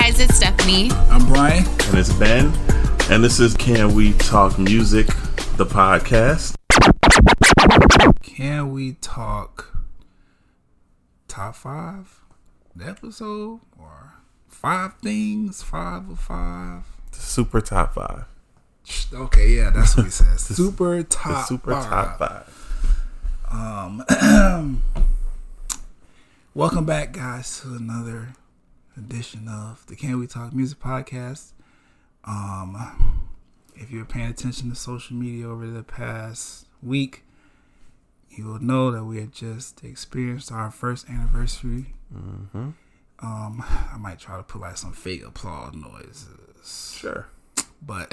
guys, it's Stephanie. I'm Brian. And it's Ben. And this is Can We Talk Music, the podcast. Can we talk top five episode or five things? Five of five? The super top five. Okay, yeah, that's what he says. Super top five. Welcome back, guys, to another edition of the Can We Talk Music podcast. If you're paying attention to social media over the past week, you will know that we had just experienced our first anniversary. Mm-hmm. I might try to put like some fake applause noises. Sure. But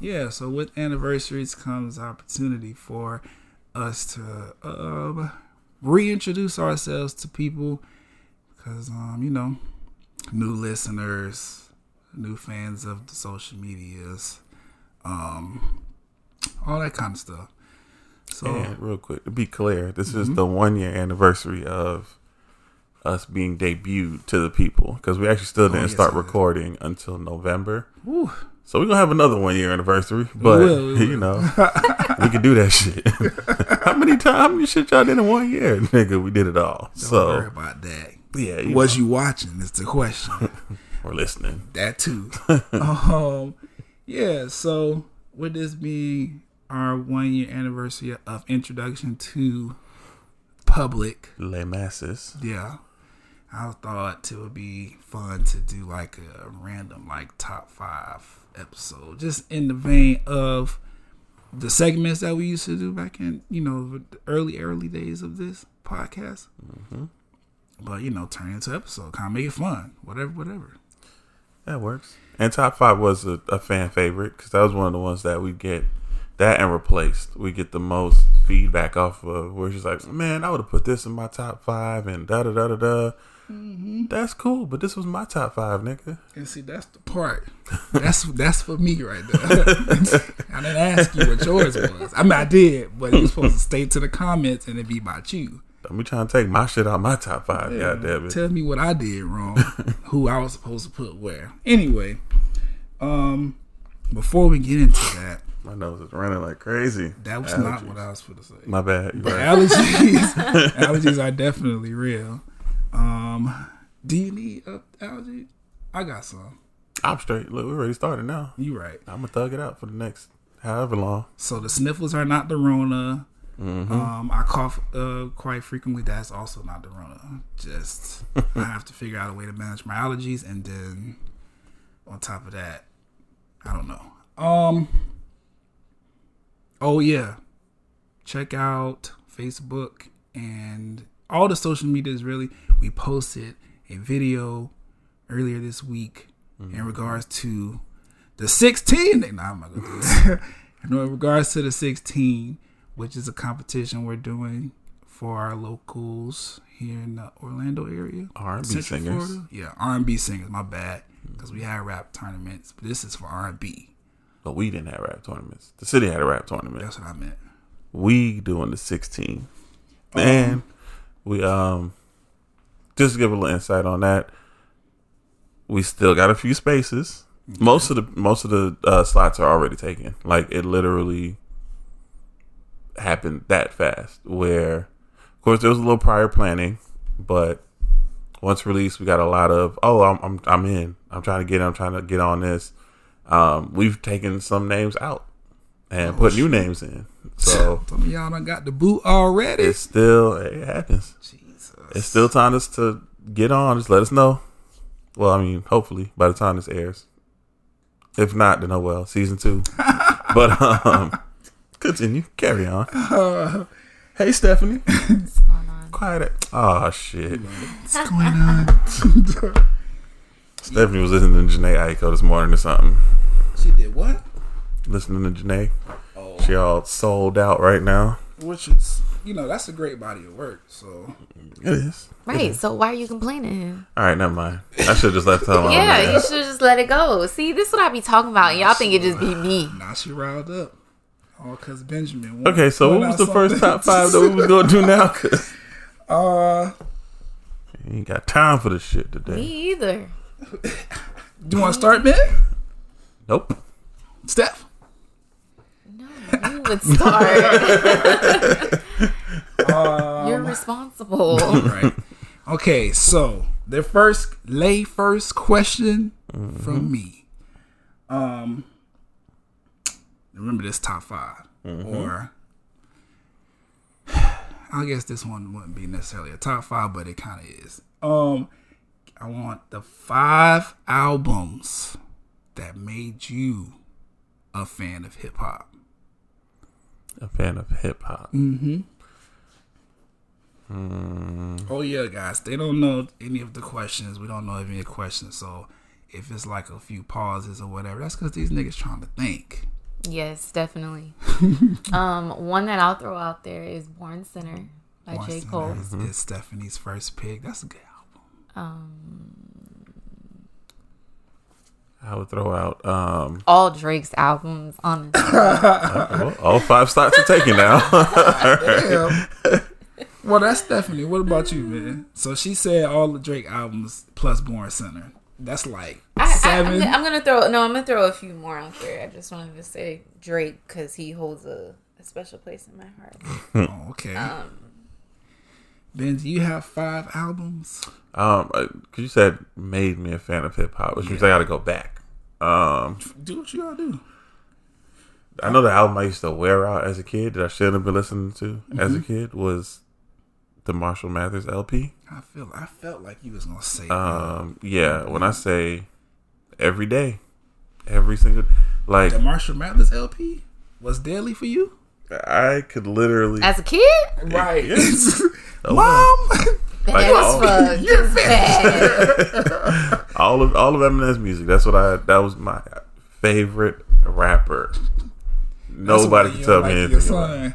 yeah, so with anniversaries comes opportunity for us to reintroduce ourselves to people, because you know, new listeners, new fans of the social medias, all that kind of stuff. So, and real quick, to be clear, this is the 1 year anniversary of us being debuted to the people, because we actually still didn't start recording until November. Woo. So we're going to have another 1 year anniversary, but we will. You know, we can do that shit. How many shit y'all did in 1 year? Nigga, we did it all. Don't worry about that. Yeah. You watching is the question. Or listening. That too. Yeah. So with this being our 1 year anniversary of introduction to public. Les masses. Yeah. I thought it would be fun to do like a random like top five episode, just in the vein of the segments that we used to do back in, you know, the early days of this podcast. Mm-hmm. But you know, turn it into an episode, kind of make it fun, whatever. That works. And top five was a fan favorite, because that was one of the ones that we get that and replaced. We get the most feedback off of. We're just like, man, I would have put this in my top five and da da da da da. Mm-hmm. That's cool, but this was my top five, nigga. And see, that's the part. That's for me right there. I didn't ask you what yours was. I mean, I did, but you're supposed to stay to the comments and it be about you. Don't be trying to take my shit out of my top five. Yeah, goddamn it. Tell me what I did wrong. Who I was supposed to put where. Anyway, before we get into that, my nose is running like crazy. That was not what I was supposed to say. My bad. You're right. Allergies are definitely real. Do you need allergy? I got some. I'm straight. Look, we already started now. You right. I'm gonna thug it out for the next however long. So the sniffles are not the Rona. Mm-hmm. I cough quite frequently. That's also not the Rona. Just I have to figure out a way to manage my allergies, and then on top of that, I don't know. Oh yeah, check out Facebook and all the social medias. Really, we posted a video earlier this week in regards to the 16. No, I'm not gonna do that. No, in regards to the 16, which is a competition we're doing for our locals here in the Orlando area, R&B Central singers. Florida. Yeah, R&B singers. My bad, because we had rap tournaments, but this is for R&B. But we didn't have rap tournaments. The city had a rap tournament. That's what I meant. We doing the 16, and we just to give a little insight on that. We still got a few spaces. Okay. Most of the slots are already taken. Like, it literally happened that fast, where of course there was a little prior planning, but once released, we got a lot of I'm in, I'm trying to get on this. We've taken some names out and put new names in, so some of y'all done got the boot already. It happens. Jesus. It's still time to get on. Just let us know. Well, I mean, hopefully by the time this airs, if not, then oh well, season 2. But continue. Carry on. Hey, Stephanie. What's going on? Quiet. Oh, shit. What's going on? Stephanie was listening to Jhené Aiko this morning or something. She did what? Listening to Jhené. Oh. She all sold out right now. Which is, you know, that's a great body of work, so. It is. Right, it is. So why are you complaining? All right, never mind. I should have just left her alone. Yeah, you should have just let it go. See, this is what I be talking about. Y'all think it just be me. Now she riled up. Oh, because Benjamin. Okay, so what was the first top five that we was going to do now? You ain't got time for this shit today. Me either. Do you want to start, Ben? Nope. Steph? No, you would start. You're responsible. Right. Okay, so the first question from me. Remember this top five, or I guess this one wouldn't be necessarily a top five, but it kind of is. I want the 5 albums that made you a fan of hip hop. A fan of hip hop. Mm-hmm. Oh yeah, guys, they don't know any of the questions. We don't know any questions, so if it's like a few pauses or whatever, that's because these niggas trying to think. Yes, definitely. One that I'll throw out there is Born Sinner by J. Cole. It's Stephanie's first pick. That's a good album. I would throw out all Drake's albums, honestly. Well, all 5 slots are taken now. Damn. Well, that's Stephanie. What about you, man? So she said all the Drake albums plus Born Sinner. That's like 7. I'm gonna throw a few more out there. I just wanted to say Drake because he holds a special place in my heart. Oh, okay. Ben, do you have 5 albums? Because you said made me a fan of hip hop, which means I got to go back. Do what you gotta do. I know the album I used to wear out as a kid that I shouldn't have been listening to as a kid was the Marshall Mathers LP. I felt like you was gonna say that. Yeah, when I say every day, every single, like, the Marshall Mathers LP was daily for you. I could literally, as a kid, right? Mom, like, you're bad. all of Eminem's music. That's what that was my favorite rapper. Nobody can tell me anything.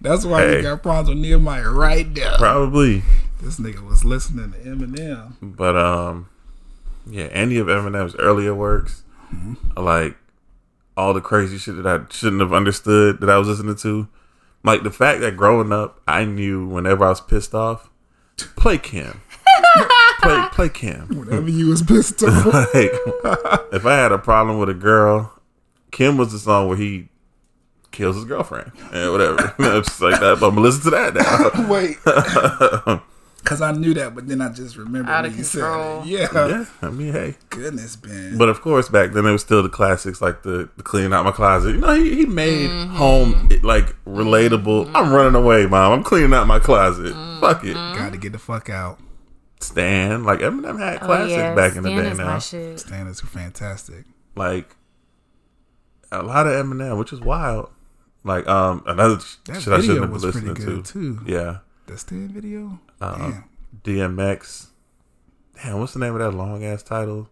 That's why you got problems with Nehemiah right now. Probably. This nigga was listening to Eminem. But, any of Eminem's earlier works, like, all the crazy shit that I shouldn't have understood that I was listening to. Like, the fact that growing up, I knew whenever I was pissed off, play Kim. play Kim. Whenever you was pissed off. Like, if I had a problem with a girl, Kim was the song where he kills his girlfriend and whatever. It's just like that. I'm gonna listen to that now. Wait, because I knew that, but then I just remembered out of control. Yeah, I mean, hey, goodness, Ben. But of course, back then there was still the classics like the clean out my closet. You know, he made home like relatable. I'm running away, Mom. I'm cleaning out my closet. Fuck it. Got to get the fuck out. Stan, like Eminem had classics back in the day. Stan is fantastic. Like. A lot of Eminem, which is wild. Like, another shit I shouldn't have been listening to. Too. Yeah. The Stan video? Damn. DMX. Damn, what's the name of that long ass title?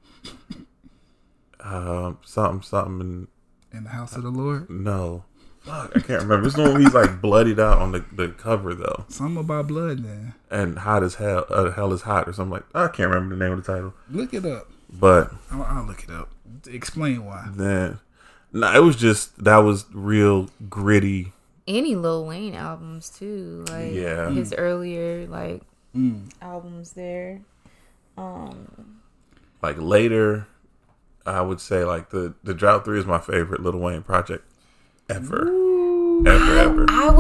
Something. In the House of the Lord? No. Fuck, I can't remember. It's the one where he's like bloodied out on the cover, though. Something about blood, man. And Hot as Hell. Hell is Hot or something like that. I can't remember the name of the title. Look it up. But. I'll look it up. Explain why. Then. No, it was just that was real gritty. Any Lil Wayne albums too, like his earlier like albums there. Like later, I would say like the Drought 3 is my favorite Lil Wayne project ever, ever. I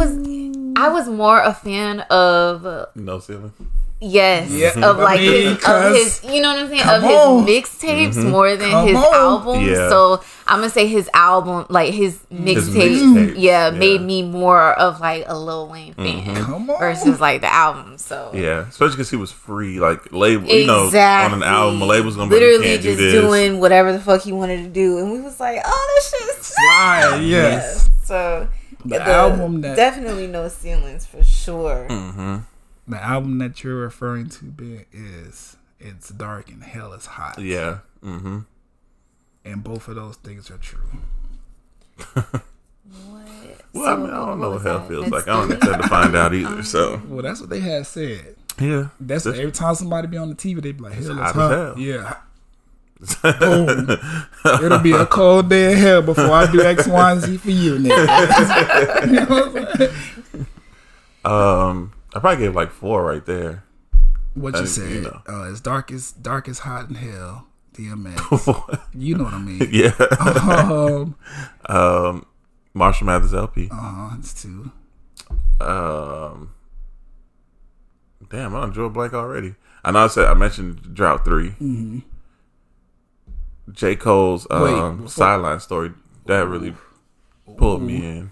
was more a fan of No Ceilings. Yes, of like his, you know what I'm saying, of his mixtapes more than his albums. Yeah. So I'm gonna say his album, like his mixtape, made me more of like a Lil Wayne fan versus like the album. So especially because he was free, like label, you know, on an album, a label's gonna literally be just doing whatever the fuck he wanted to do, and we was like, oh, that shit's slide. Yes. So the album that definitely No Ceilings for sure. The album that you're referring to, Ben, is It's Dark and Hell Is Hot. Yeah. Mm-hmm. And both of those things are true. What? Well, so, I mean, I don't know what hell that? Feels that's like. I don't intend to find out either, so. Well, that's what they had said. Yeah. That's every time somebody be on the TV, they be like, hell is hot. Hell. Yeah. Boom. It'll be a cold day in hell before I do X, Y, and Z for you, nigga. You know what I'm saying? I probably gave like 4 right there. What you said? You know. It's dark as hot in hell. DMX. You know what I mean? Yeah. Marshall Mathers LP. That's two. Damn, I drew a blank already. I know I mentioned Drought 3. Mm-hmm. J. Cole's sideline story that really pulled me in.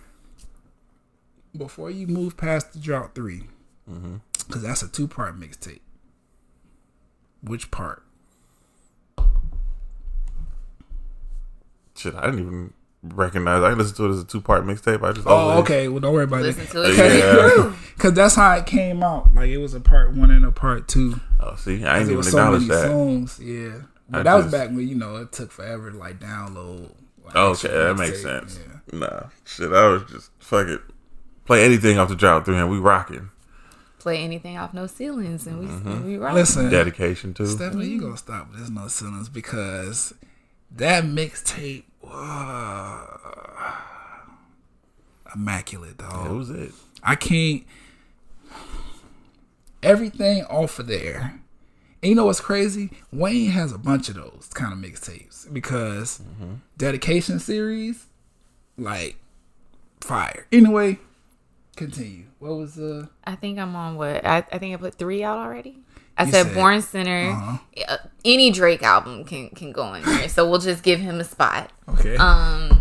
Before you move past the Drought 3, because that's a 2-part mixtape. Which part? Shit, I didn't even recognize. I listened to it as a 2-part mixtape. I just okay. Well, don't worry about it. Because that's how it came out. Like, it was a part 1 and a part 2. Oh, see, I didn't even acknowledge that. Songs, yeah. But that was back when, you know, it took forever to like download. Like, okay, that makes sense. Yeah. Nah, shit, I was just fuck it. Play anything off the Drought 3 and we rocking. Play anything off No Ceilings and we rocking. Listen, dedication too. Stephanie, you gonna stop with this No Ceilings because that mixtape, immaculate, dog. Yeah, it was it. I can't. Everything off of there. And you know what's crazy? Wayne has a bunch of those kind of mixtapes because dedication series, like, fire. Anyway, continue. What was the? I think I'm on what? I think I put 3 out already. I said Born Sinner. Any Drake album can go in there, so we'll just give him a spot. Okay. The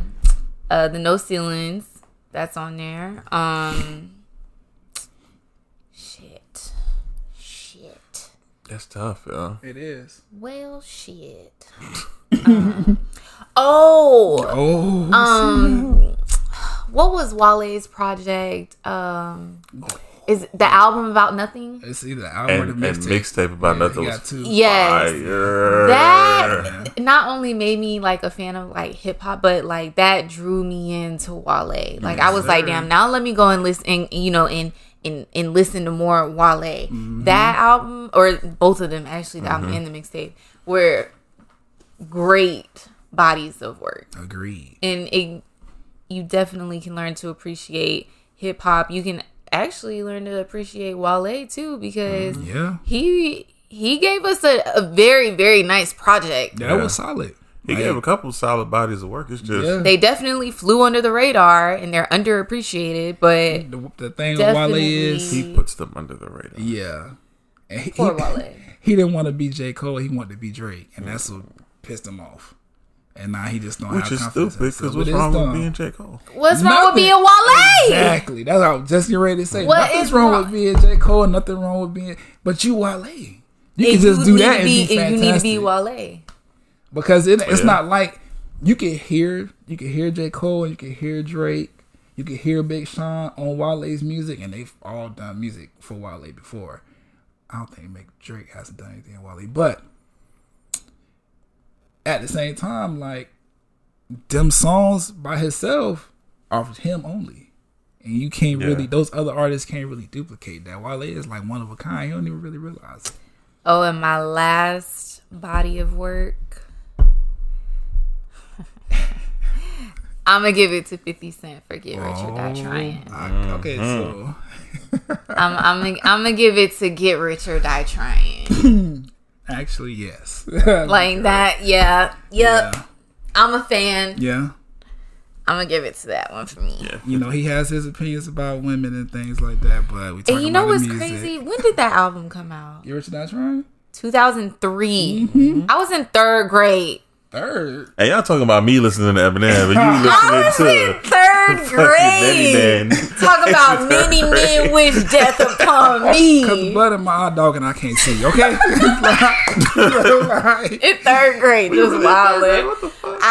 No Ceilings, that's on there. That's tough, yeah. It is. Well, shit. What was Wale's project? Is the album about nothing? It's either album or the mixtape about nothing. Yes. Fire. That not only made me like a fan of like hip hop, but like that drew me into Wale. Like I was like, damn, now let me go and listen, and, you know, and listen to more Wale. That album, or both of them actually, the album and the mixtape, were great bodies of work. Agreed. And you definitely can learn to appreciate hip hop. You can actually learn to appreciate Wale too, because he gave us a very, very nice project. That was solid. He gave a couple solid bodies of work. It's just they definitely flew under the radar and they're underappreciated. But the thing with Wale is he puts them under the radar. Yeah, and poor Wale. He didn't want to be J. Cole. He wanted to be Drake, and that's what pissed him off. And now he just don't have confidence. Which is stupid, because what's wrong with being J. Cole? What's wrong with being Wale? Exactly. That's what I was just getting ready to say. Nothing's wrong with being J. Cole. Nothing wrong with being... But you Wale. You can just do that and be fantastic. You need to be Wale. Because it's not like... You can hear J. Cole, and you can hear Drake, you can hear Big Sean on Wale's music, and they've all done music for Wale before. I don't think Drake hasn't done anything on Wale, but... At the same time, like, them songs by himself are him only. And you can't really, those other artists can't really duplicate that. Wale is like one of a kind. You don't even really realize it. Oh, and my last body of work, I'm going to give it to 50 Cent for Get Rich or Die Trying. So. I'm going to give it to Get Rich or Die Trying. Actually, yes. Like that, yeah. Yep. Yeah. I'm a fan. Yeah. I'm going to give it to that one for me. Yeah. You know, he has his opinions about women and things like that, but we talking about the music. And you know what's crazy? When did that album come out? Get Rich or Die Trying? 2003. Mm-hmm. I was in 3rd grade. Hey, y'all talking about me listening to Eminem, but you listening to 3rd grade. Talk about many men wish death upon me. Cause the blood in my eye, dog, and I can't see. Okay, in 3rd grade, we just wild.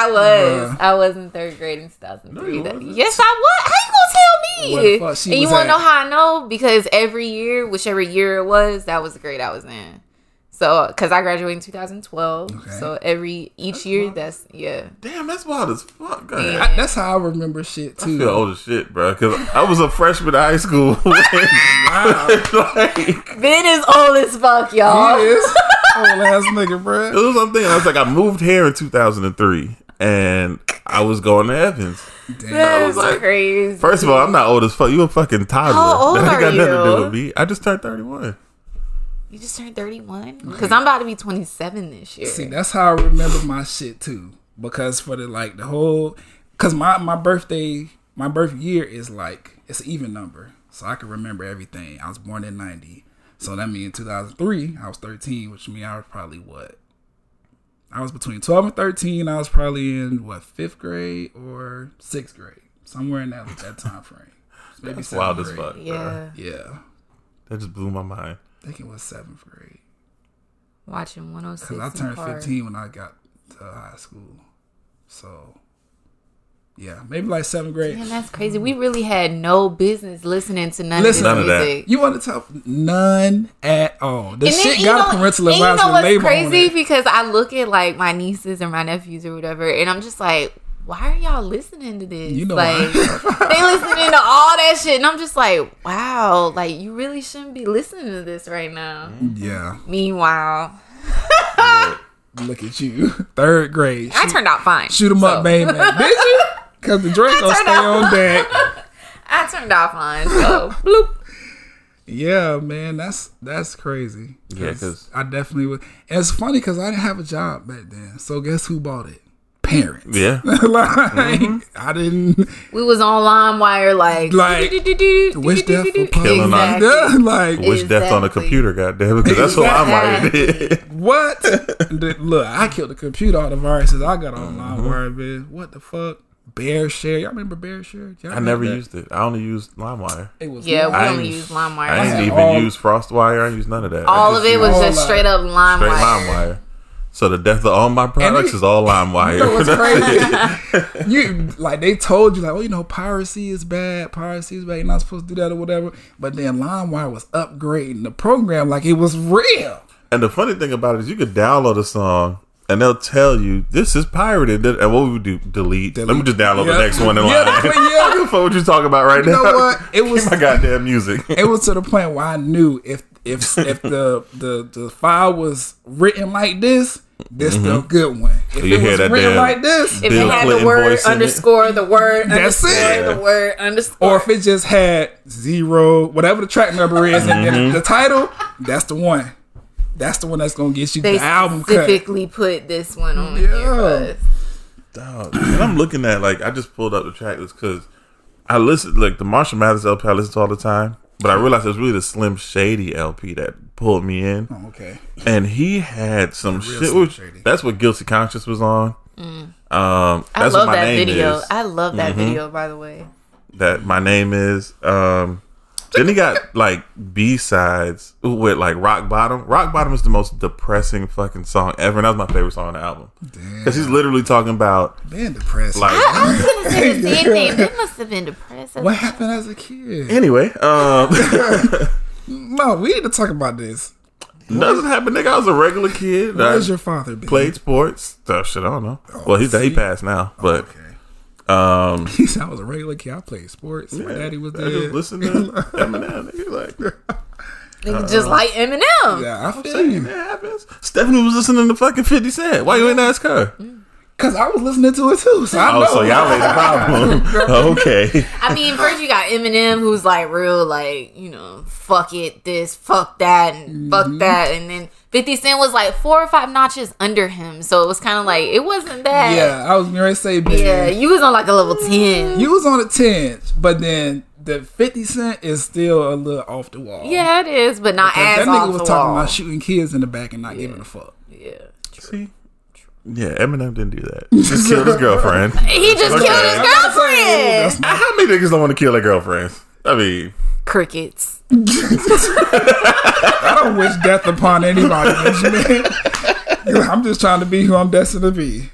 I was in 3rd grade in 2003. No, yes, I was. How you gonna tell me? And you wanna know how I know? Because every year, whichever year it was, that was the grade I was in. So, because I graduated in 2012, so each year, wild. Damn, that's wild as fuck. Yeah. That's how I remember shit too. I feel old as shit, bro. Because I was a freshman in high school. Like, Ben is old as fuck, y'all. He is old ass nigga, bro. It was something. I was like, I moved here in 2003, and I was going to Evans. That's like, crazy. First of all, I'm not old as fuck. You a fucking toddler. How old are you? That ain't got nothing to do with me. I just turned 31. You just turned 31? Because I'm about to be 27 this year. See, that's how I remember my shit too. Because for the like the whole, because my birthday, my birth year is like, it's an even number. So I can remember everything. I was born in 90. So that means in 2003, I was 13, which means I was probably what? I was between 12 and 13. I was probably in what, 5th grade or 6th grade. Somewhere in that time frame. Maybe that's wild grade. As fuck. Yeah. Bro. Yeah. That just blew my mind. I think it was 7th grade. Watching 106. Because I turned 15 when I got to high school. So, yeah. Maybe like 7th grade. Man, that's crazy. We really had no business listening to none of this music. You want to talk? None at all. This shit got a parental advisory label on it. You know what's crazy? Because I look at like my nieces and my nephews or whatever, and I'm just like, why are y'all listening to this? You know, like, they listening to all that shit, and I'm just like, wow, like you really shouldn't be listening to this right now. Yeah. Meanwhile, look at you, 3rd grade. I turned out fine. Shoot 'em up, baby. Did you? Because the Drake gonna stay on deck. I turned out fine. So bloop. Yeah, man, that's crazy. Yeah, because I definitely was. And it's funny because I didn't have a job back then. So guess who bought it? Parents. Yeah. Like, mm-hmm. I didn't. We was on LimeWire, like wish death for killing like wish death on a computer, goddamn, because that's what LimeWire did. What? Look, I killed the computer, all the viruses I got on LimeWire, man. What the fuck? BearShare. Y'all remember BearShare? I never used it. I only used LimeWire. We only used LimeWire. I didn't even use FrostWire. I used none of that. All of it was just straight up LimeWire. Straight LimeWire. So the death of all my products is all LimeWire. That's crazy. They told you, like, oh, you know, piracy is bad. You're not supposed to do that or whatever. But then LimeWire was upgrading the program like it was real. And the funny thing about it is you could download a song and they'll tell you, this is pirated. And what would we do? Delete. Let me just download the next one in line. I don't know what you're talking about right now. You know what? It was my goddamn music. It was to the point where I knew if the file was written like this mm-hmm. the good one. If you it was written like this, if it had Clinton the word underscore it. The word that's underscore it. The word underscore, or if it just had 0, whatever the track number is, and the title, that's the one. That's the one that's gonna get you the album cut. They specifically put this one on here. Dog, and I'm looking at I just pulled up the track list because I listened the Marshall Mathers LP I listen to all the time. But I realized it was really the Slim Shady LP that pulled me in. Oh, okay. And he had some shit. That's what Guilty Conscience was on. Mm. I love that video. I love that video, by the way. That My Name Is. Then he got B-sides with Rock Bottom. Rock Bottom is the most depressing fucking song ever. And that was my favorite song on the album. Because he's literally talking about being depressed. I was going to say the same thing. They must have been depressed. What happened as a kid? Anyway. No, we need to talk about this. Nothing happened, nigga. I was a regular kid. Where's your father been? Played sports. Stuff shit, I don't know. Oh, well, he passed now. But. Okay. He said I was a regular kid. I played sports. Yeah, my daddy was there. I just listened to Eminem. Just like Eminem. Yeah, I feel you. That happens. Stephanie was listening to fucking 50 Cent. Why you ain't ask her? Because I was listening to it too. So I know. So y'all made the problem. Okay. I mean, first you got Eminem, who's real, fuck it, this, fuck that, and fuck that, and then 50 Cent was 4 or 5 notches under him, so it was kind of it wasn't that. Yeah, I was going to say, bitch. Yeah, you was on a level 10. You was on a 10, but then the 50 Cent is still a little off the wall. Yeah, it is, but not as off the wall. That nigga was talking about shooting kids in the back and not giving a fuck. Yeah. True. See? Yeah, Eminem didn't do that. He just killed his girlfriend. He just killed his girlfriend. How many niggas don't want to kill their girlfriends? I mean, crickets. I don't wish death upon anybody, man. I'm just trying to be who I'm destined to be.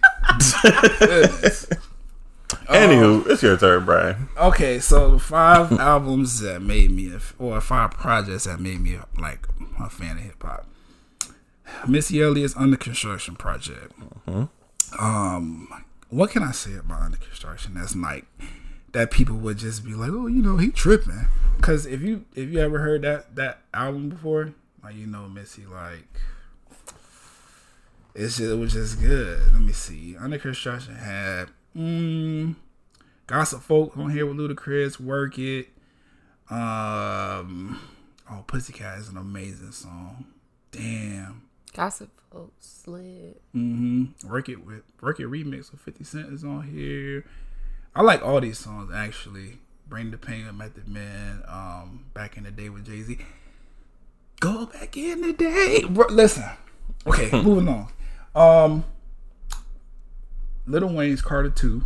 Anywho, it's your turn, Brian. Okay, so the 5 albums that made me, or 5 projects that made me a fan of hip hop. Missy Elliott's Under Construction project. Mm-hmm. What can I say about Under Construction? That's that people would just be like, oh, he tripping. Because if you ever heard that album before, Missy it was just good. Let me see. Under Construction had Gossip Folk on here with Ludacris, Work It. Pussycat is an amazing song. Damn. Gossip Folk slid. Mm-hmm. Work It Remix with 50 Cent is on here. I like all these songs, actually. Bring the Pain with Method Man. Back in the Day with Jay-Z. Go Back in the Day. Listen. Okay, moving on. Lil Wayne's Carter II.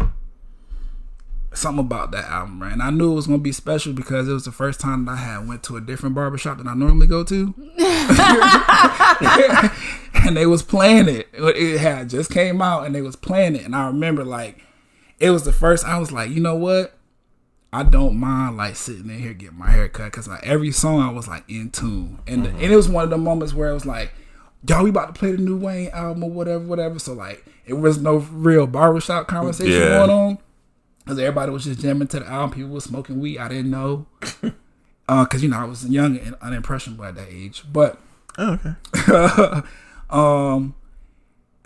Something about that album, right? And I knew it was going to be special because it was the first time that I had went to a different barbershop than I normally go to. And they was playing it. It had just came out and they was playing it. And I remember, like, it was the first, I was like, you know what? I don't mind, like, sitting in here getting my hair cut because, like, every song I was, like, in tune. And, and it was one of the moments where it was like, y'all, we about to play the new Wayne album or whatever. So, like, it was no real barbershop conversation going on. Because everybody was just jamming to the album. People were smoking weed. I didn't know. Because, you know, I was young and unimpressionable at that age. But,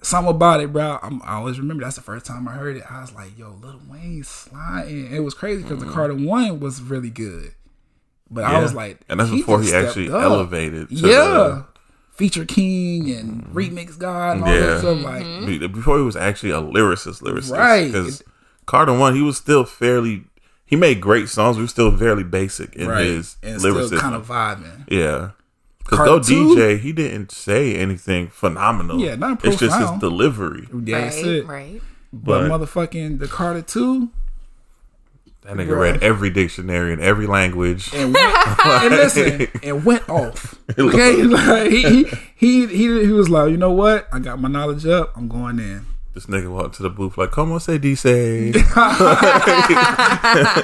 something about it, bro. I always remember that's the first time I heard it. I was like, yo, Lil Wayne sliding. It was crazy because the Carter I was really good. But I was like, and that's before he actually elevated. Feature King and Remix God and all that stuff. Like, before he was actually a lyricist. Right. Because Carter I, he was still fairly, he made great songs, but he was still fairly basic in his lyricism. Still kind of vibing. Yeah. Because though DJ, he didn't say anything phenomenal. Yeah, not profound. It's just his delivery. Yeah, that's it. Right. But motherfucking the Carter II. That nigga read every dictionary in every language. And, went off. Okay? Like, he was like, you know what? I got my knowledge up. I'm going in. This nigga walked to the booth like, come on, say D-say. I'm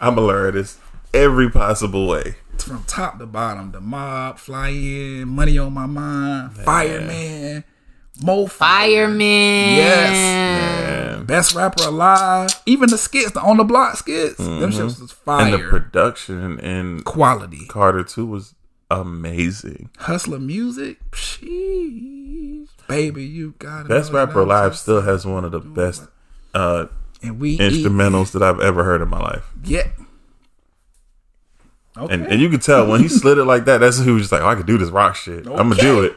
going to learn this every possible way. From top to bottom. The Mob, Fly In, Money On My Mind, man. Fireman, Mo Fireman. Yes. Man. Best Rapper Alive. Even the skits, the On the Block skits. Them shits was fire. And the production and quality. Carter II was amazing. Hustler Music. Sheesh. Baby, you got it. Best Rapper Alive still has one of the best instrumentals that I've ever heard in my life. Yeah. Okay. And you can tell when he slid it like that, that's who was just like, oh, I can do this rock shit. Okay. I'm going to do it.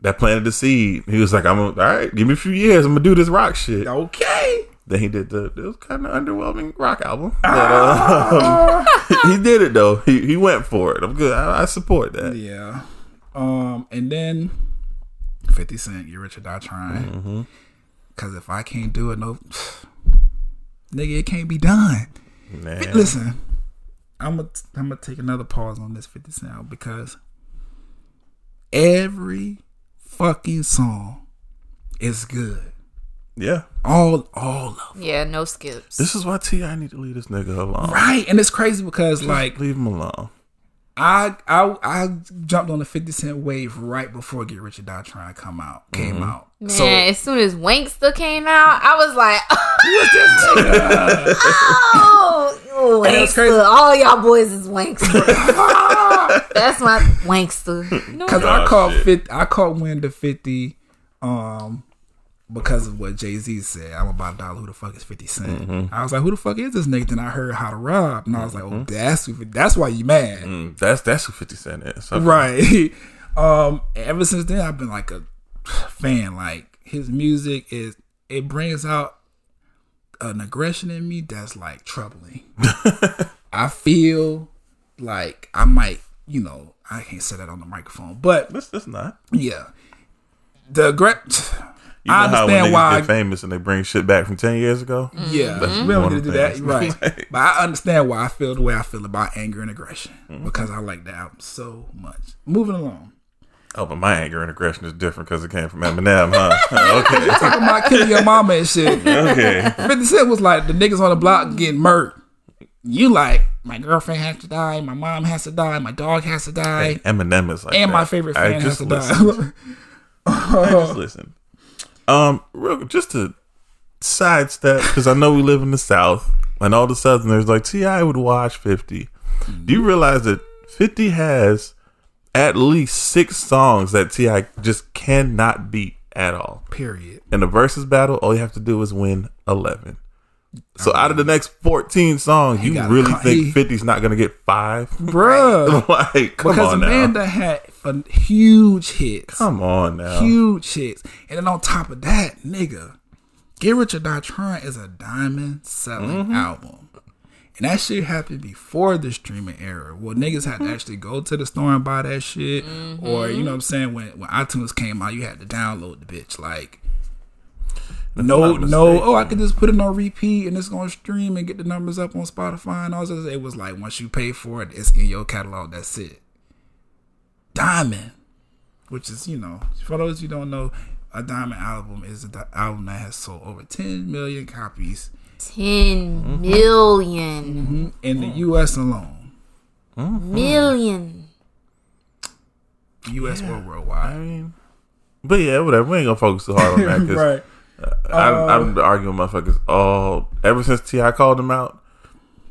That planted the seed. He was like, I'm gonna, all right, give me a few years. I'm going to do this rock shit. Okay. Then he did the kind of underwhelming rock album. But, he did it, though. He went for it. I'm good. I support that. Yeah. And then 50 Cent, Get Rich or Die Trying. Because if I can't do it, no, nigga, it can't be done. Man. Listen, I'm gonna take another pause on this 50 Cent because every fucking song is good. Yeah. All of them. Yeah, no skips. This is why T.I. need to leave this nigga alone. Right, and it's crazy because just like leave him alone. I jumped on the 50 Cent wave right before Get Rich or Die Trying came out. Man, so, as soon as Wanksta came out, I was like, oh, Wanksta. All y'all boys is Wanksta. That's my Wanksta. Because I caught wind of 50 because of what Jay-Z said. I'm about to dollar who the fuck is 50 Cent. I was like, who the fuck is this nigga? Then I heard How to Rob. And I was like, oh, that's why you mad. That's who 50 Cent is. Okay. Right. Ever since then, I've been like a fan. Like, his music it brings out an aggression in me that's like troubling. I feel like I might, you know, I can't say that on the microphone, but that's not. Yeah. The aggression. You know, I understand how when they get famous and they bring shit back from 10 years ago? Yeah. We don't need to do that. Right. But I understand why I feel the way I feel about anger and aggression because I like the album so much. Moving along. Oh, but my anger and aggression is different because it came from Eminem, huh? Okay. You're talking about killing your mama and shit. Okay. 50 Cent was like, the niggas on the block getting murdered. You like, my girlfriend has to die, my mom has to die, my dog has to die. And Eminem is like and that. My favorite fan has to die. I just listen. Real, just to sidestep, because I know we live in the South, and all the Southerners like T.I. would watch 50. Do you realize that 50 has at least 6 songs that T.I. just cannot beat at all? Period. In the versus battle, all you have to do is win 11. So out of the next 14 songs, you really think 50's not gonna get 5? Bruh. Like, come on now. Because Amanda had huge hits. Come on now. Huge hits. And then on top of that, nigga, Get Rich or Die Trying is a diamond selling album. And that shit happened before the streaming era. Well, niggas had to actually go to the store and buy that shit. Or, you know what I'm saying? When iTunes came out, you had to download the bitch. Like, no, I could just put it on repeat and it's going to stream and get the numbers up on Spotify and all that. It was like, once you pay for it, it's in your catalog. That's it. Diamond, which is, you know, for those you don't know, a diamond album is an album that has sold over 10 million copies. 10 million in the U.S. alone. Million U.S. or worldwide. I mean, but yeah, whatever. We ain't gonna focus too hard on that because I've been arguing with motherfuckers all ever since T.I. called him out.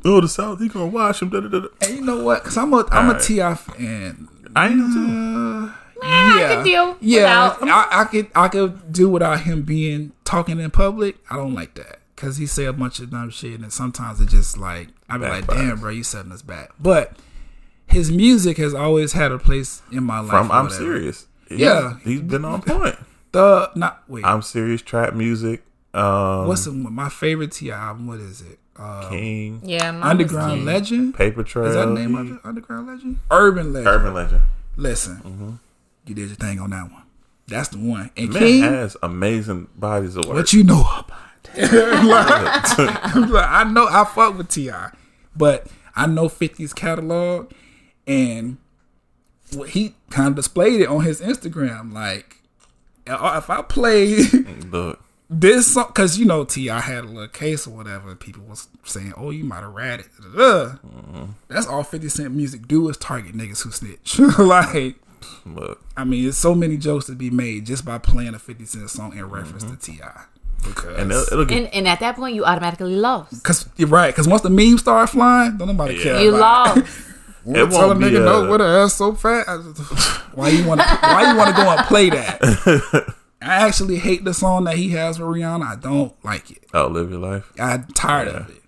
Oh, the South, he gonna watch him. Da-da-da-da. And you know what? Because I'm a T.I. fan. I am too. I could deal without. I could do without him being talking in public. I don't like that. Because he say a bunch of dumb shit, and sometimes it's just like, I be like, damn, bro, you setting us back. But his music has always had a place in my life. I'm serious. Yeah. He's been on point. I'm serious trap music. What's my favorite T.I. album? What is it? King. Yeah. Underground King. Legend. Paper Trail. Is that the name of it? Underground Legend? Urban Legend. Listen, you did your thing on that one. That's the one. And King has amazing bodies of work. What you know about? like, I know I fuck with T.I., but I know 50's catalog, and what he kind of displayed it on his Instagram. Like, if I play this song, because you know T.I. had a little case or whatever, people was saying, "Oh, you might have ratted." That's all 50 Cent music do is target niggas who snitch. Like, look, I mean, there's so many jokes to be made just by playing a 50 Cent song in reference to T.I. And at that point, you automatically lost. Cause you're right. Cause once the memes start flying, don't nobody care. You lost. It tell a nigga no with her ass so fat. Why you want to go and play that? I actually hate the song that he has with Rihanna. I don't like it. Outlive your life. I'm tired of it.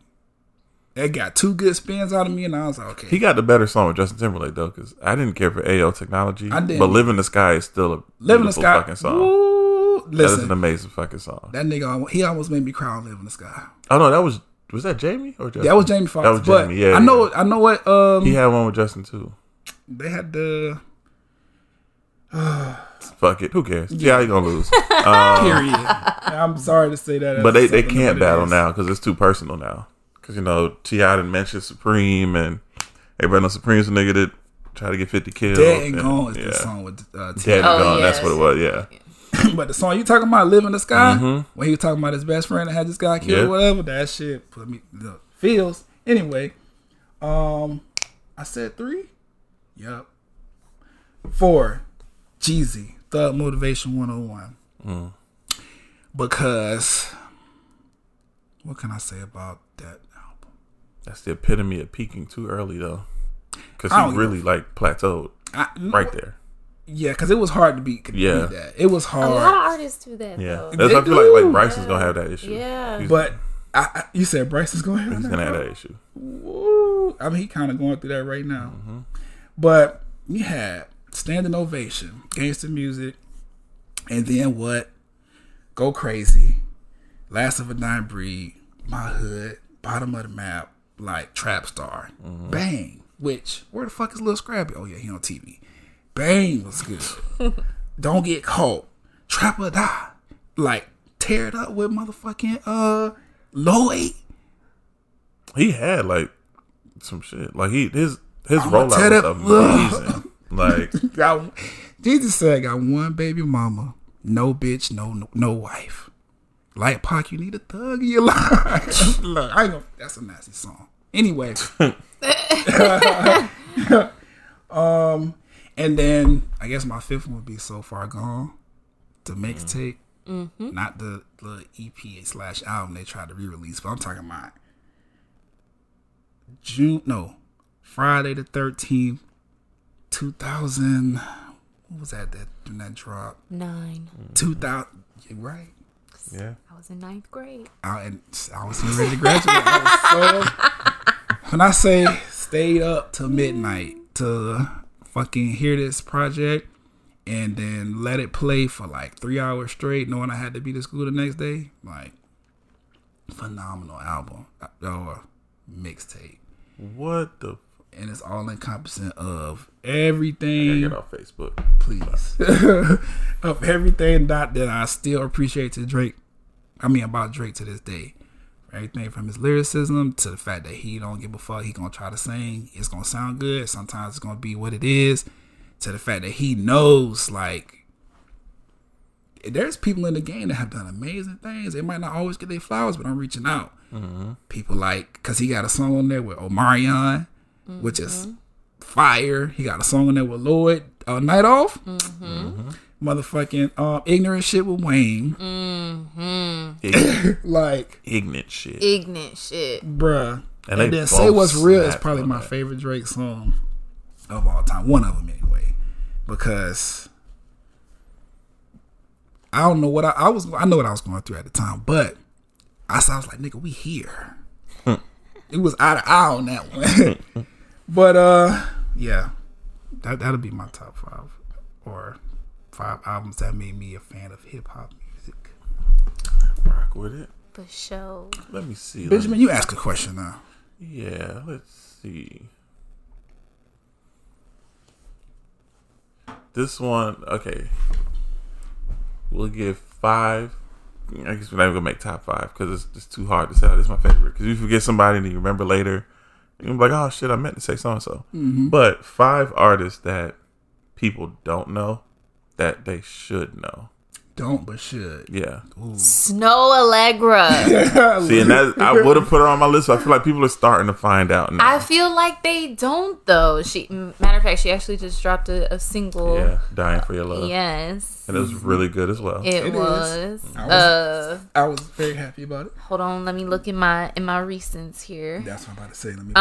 That got two good spins out of me, and I was like, okay. He got the better song with Justin Timberlake though, cause I didn't care for AO Technology. I didn't. But Live in the Sky is still a beautiful fucking song. Woo. Listen, that is an amazing fucking song. That nigga, he almost made me cry on Live in the Sky. Oh no, was that Jamie or Justin? That was Jamie Foxx. That was Jamie. Yeah, I know what. He had one with Justin too. They had the. Fuck it, who cares? Yeah, you're gonna lose. Period. I'm sorry to say that, but they can't battle now because it's too personal now. Because you know T.I. didn't mention Supreme, and everybody knows Supreme's a nigga that tried to get 50 kills. Dead and Gone is the song with T.I. Dead and Gone. That's what it was. Yeah. But the song you talking about, Live in the Sky, when he was talking about his best friend that had this guy killed or whatever, that shit put me the feels. Anyway, I said 3. Yep. 4. Jeezy, Thug Motivation 101. Because what can I say about that album? That's the epitome of peaking too early though, because he really like plateaued right there. Yeah, because it was hard to beat that. It was hard. A lot of artists do that, though. That's why I feel like Bryson's going to have that issue. Yeah. You said Bryson's going to have that issue? He's going to have that issue. Woo. I mean, he kind of going through that right now. But we had Standing Ovation, Gangsta Music, and then what? Go Crazy, Last of a Dying Breed, My Hood, Bottom of the Map, like Trap Star, Bang, which, where the fuck is Lil Scrappy? Oh, yeah, he on TV. Bang was good. Don't Get Caught. Trap or Die. Like, tear it up with motherfucking Lloyd. He had like some shit. Like his rollout was amazing. Like Jesus said, got one baby mama, no bitch, no wife. Like Pac, you need a thug in your life. Look, I ain't gonna, that's a nasty song. Anyway. And then I guess my 5th one would be So Far Gone, the mixtape, not the EP/album they tried to re-release, but I'm talking about Friday the 13th, 2000. What was that when that dropped? 9. 2000. You're right. Yeah. I was in 9th grade. I was ready to graduate. I was so, when I say stayed up till midnight to fucking hear this project and then let it play for like 3 hours straight, knowing I had to be to school the next day. Like, phenomenal album or mixtape. What the? And it's all encompassing of everything. Get off Facebook, please. Of everything that I still appreciate to Drake. I mean, about Drake to this day. Everything from his lyricism to the fact that he don't give a fuck. He gonna try to sing. It's gonna sound good. Sometimes it's gonna be what it is. To the fact that he knows, like, there's people in the game that have done amazing things. They might not always get their flowers, but I'm reaching out. Mm-hmm. People like, because he got a song on there with Omarion, mm-hmm. which is fire. He got a song on there with Lloyd, Night Off. Mm-hmm. Mm-hmm. Motherfucking ignorant shit with Wayne. Mm-hmm. Ignorant. Like ignorant shit, bruh. And then Say What's Real is probably my favorite Drake song of all time. One of them anyway, because I don't know what I was. I know what I was going through at the time, but I was like, "Nigga, we here." It was eye to eye on that one. But yeah, that'll be my top five or. Five albums that made me a fan of hip hop music. Rock with it. For sure. Let me see. Benjamin, you ask a question now. Yeah, let's see. This one, okay. We'll give five. I guess we're not even going to make top five because it's too hard to say. This is my favorite. Because if you forget somebody and you remember later, you're like, oh shit, I meant to say so and so. But five artists that people don't know. That they should know. Don't, but should. Yeah. Ooh. Snow Allegra. See, and that, I would have put her on my list, but I feel like people are starting to find out now. I feel like they don't, though. Matter of fact, she actually just dropped a single. Yeah, Dying for Your Love. Yes. And it was really good as well. It was. I was very happy about it. Hold on, let me look in my recents here. That's what I'm about to say. Let me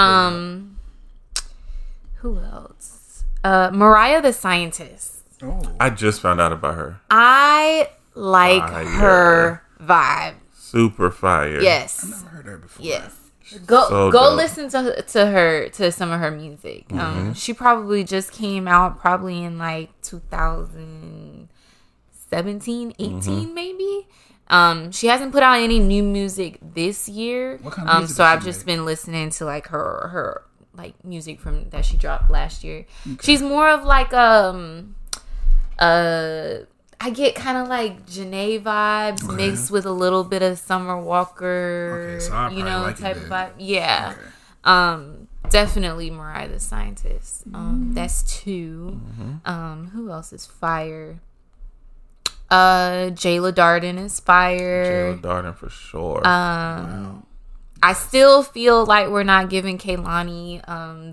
who else? Mariah the Scientist. Oh. I just found out about her. I like her vibe. Super fire. Yes. I've never heard her before. Yes. Go listen to some of her music. Mm-hmm. She probably just came out probably in like 2017, 18 maybe. She hasn't put out any new music this year. What kind of music so I've just been listening to like her like music from that she dropped last year. Okay. She's more of like I get kind of like Jhené vibes mixed with a little bit of Summer Walker, so type of vibe. Yeah, okay. Definitely Mariah the Scientist. That's two. Mm-hmm. Who else is fire? Jayla Darden is fire. Jayla Darden for sure. Wow. I still feel like we're not giving Kehlani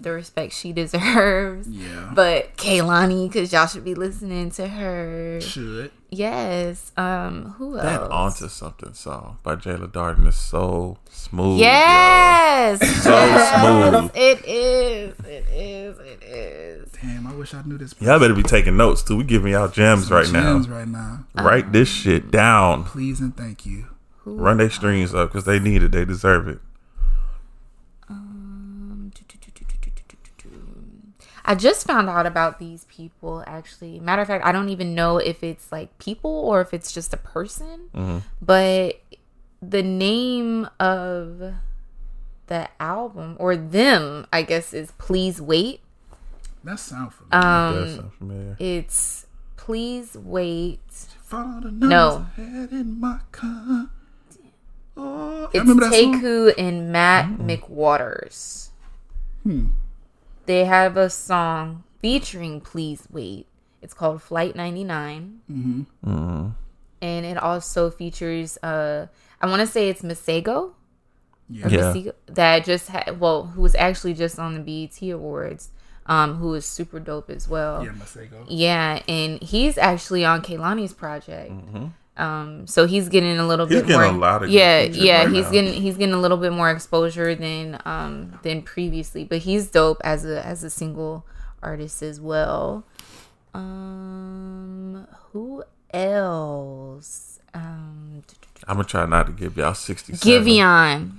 the respect she deserves. Yeah. But Kehlani, because y'all should be listening to her. Should. Yes. Who else? That Onto Something song by Jayla Darden is so smooth. Yes. So smooth. It is. Damn, I wish I knew this. Person. Y'all better be taking notes, too. We giving y'all gems right now. Write this shit down. Please and thank you. Run their streams up because they need it. They deserve it. I just found out about these people, actually. Matter of fact, I don't even know if it's like people or if it's just a person. Mm-hmm. But the name of the album or them, I guess, is Please Wait. That sounds familiar. It's Please Wait. Follow the numbers I had in my car. It's Taeku and Matt McWaters. They have a song featuring Please Wait. It's called Flight 99. Mm-hmm. Mm-hmm. And it also features, I want to say it's Masego. Yeah. That just who was actually just on the BET Awards. Who is super dope as well. Yeah, Masego. Yeah, and he's actually on Kehlani's project. Mm-hmm. So he's getting a little bit more exposure than previously, but he's dope as a single artist as well. Who else? I'm gonna try not to give y'all 60 seconds. Giveon.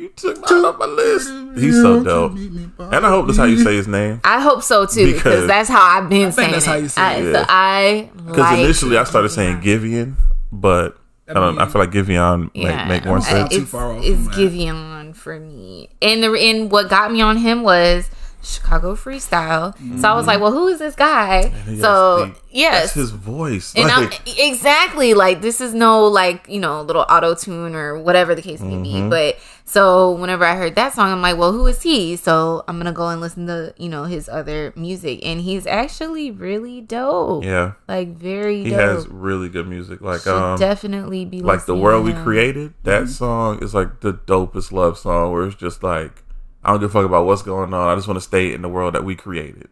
You took mine off my list. He's so dope. And I hope that's how you say his name. I hope so too, because that's how I've been saying that's it. How you say it. So I like. Because initially I started saying Giveon, but I don't know, I feel like Giveon make more sense. It's Giveon for me. And what got me on him was Chicago freestyle. Mm-hmm. So I was like, well, who is this guy? So yes, that's his voice. And like, exactly, like this is no like, you know, little auto tune or whatever the case may mm-hmm. be. But so whenever I heard that song, I'm like, well, who is he? So I'm gonna go and listen to, you know, his other music, and he's actually really dope. Yeah, like very dope. He has really good music. Like definitely be like The World We Created. That mm-hmm. song is like the dopest love song, where it's just like, I don't give a fuck about what's going on. I just want to stay in the world that we created.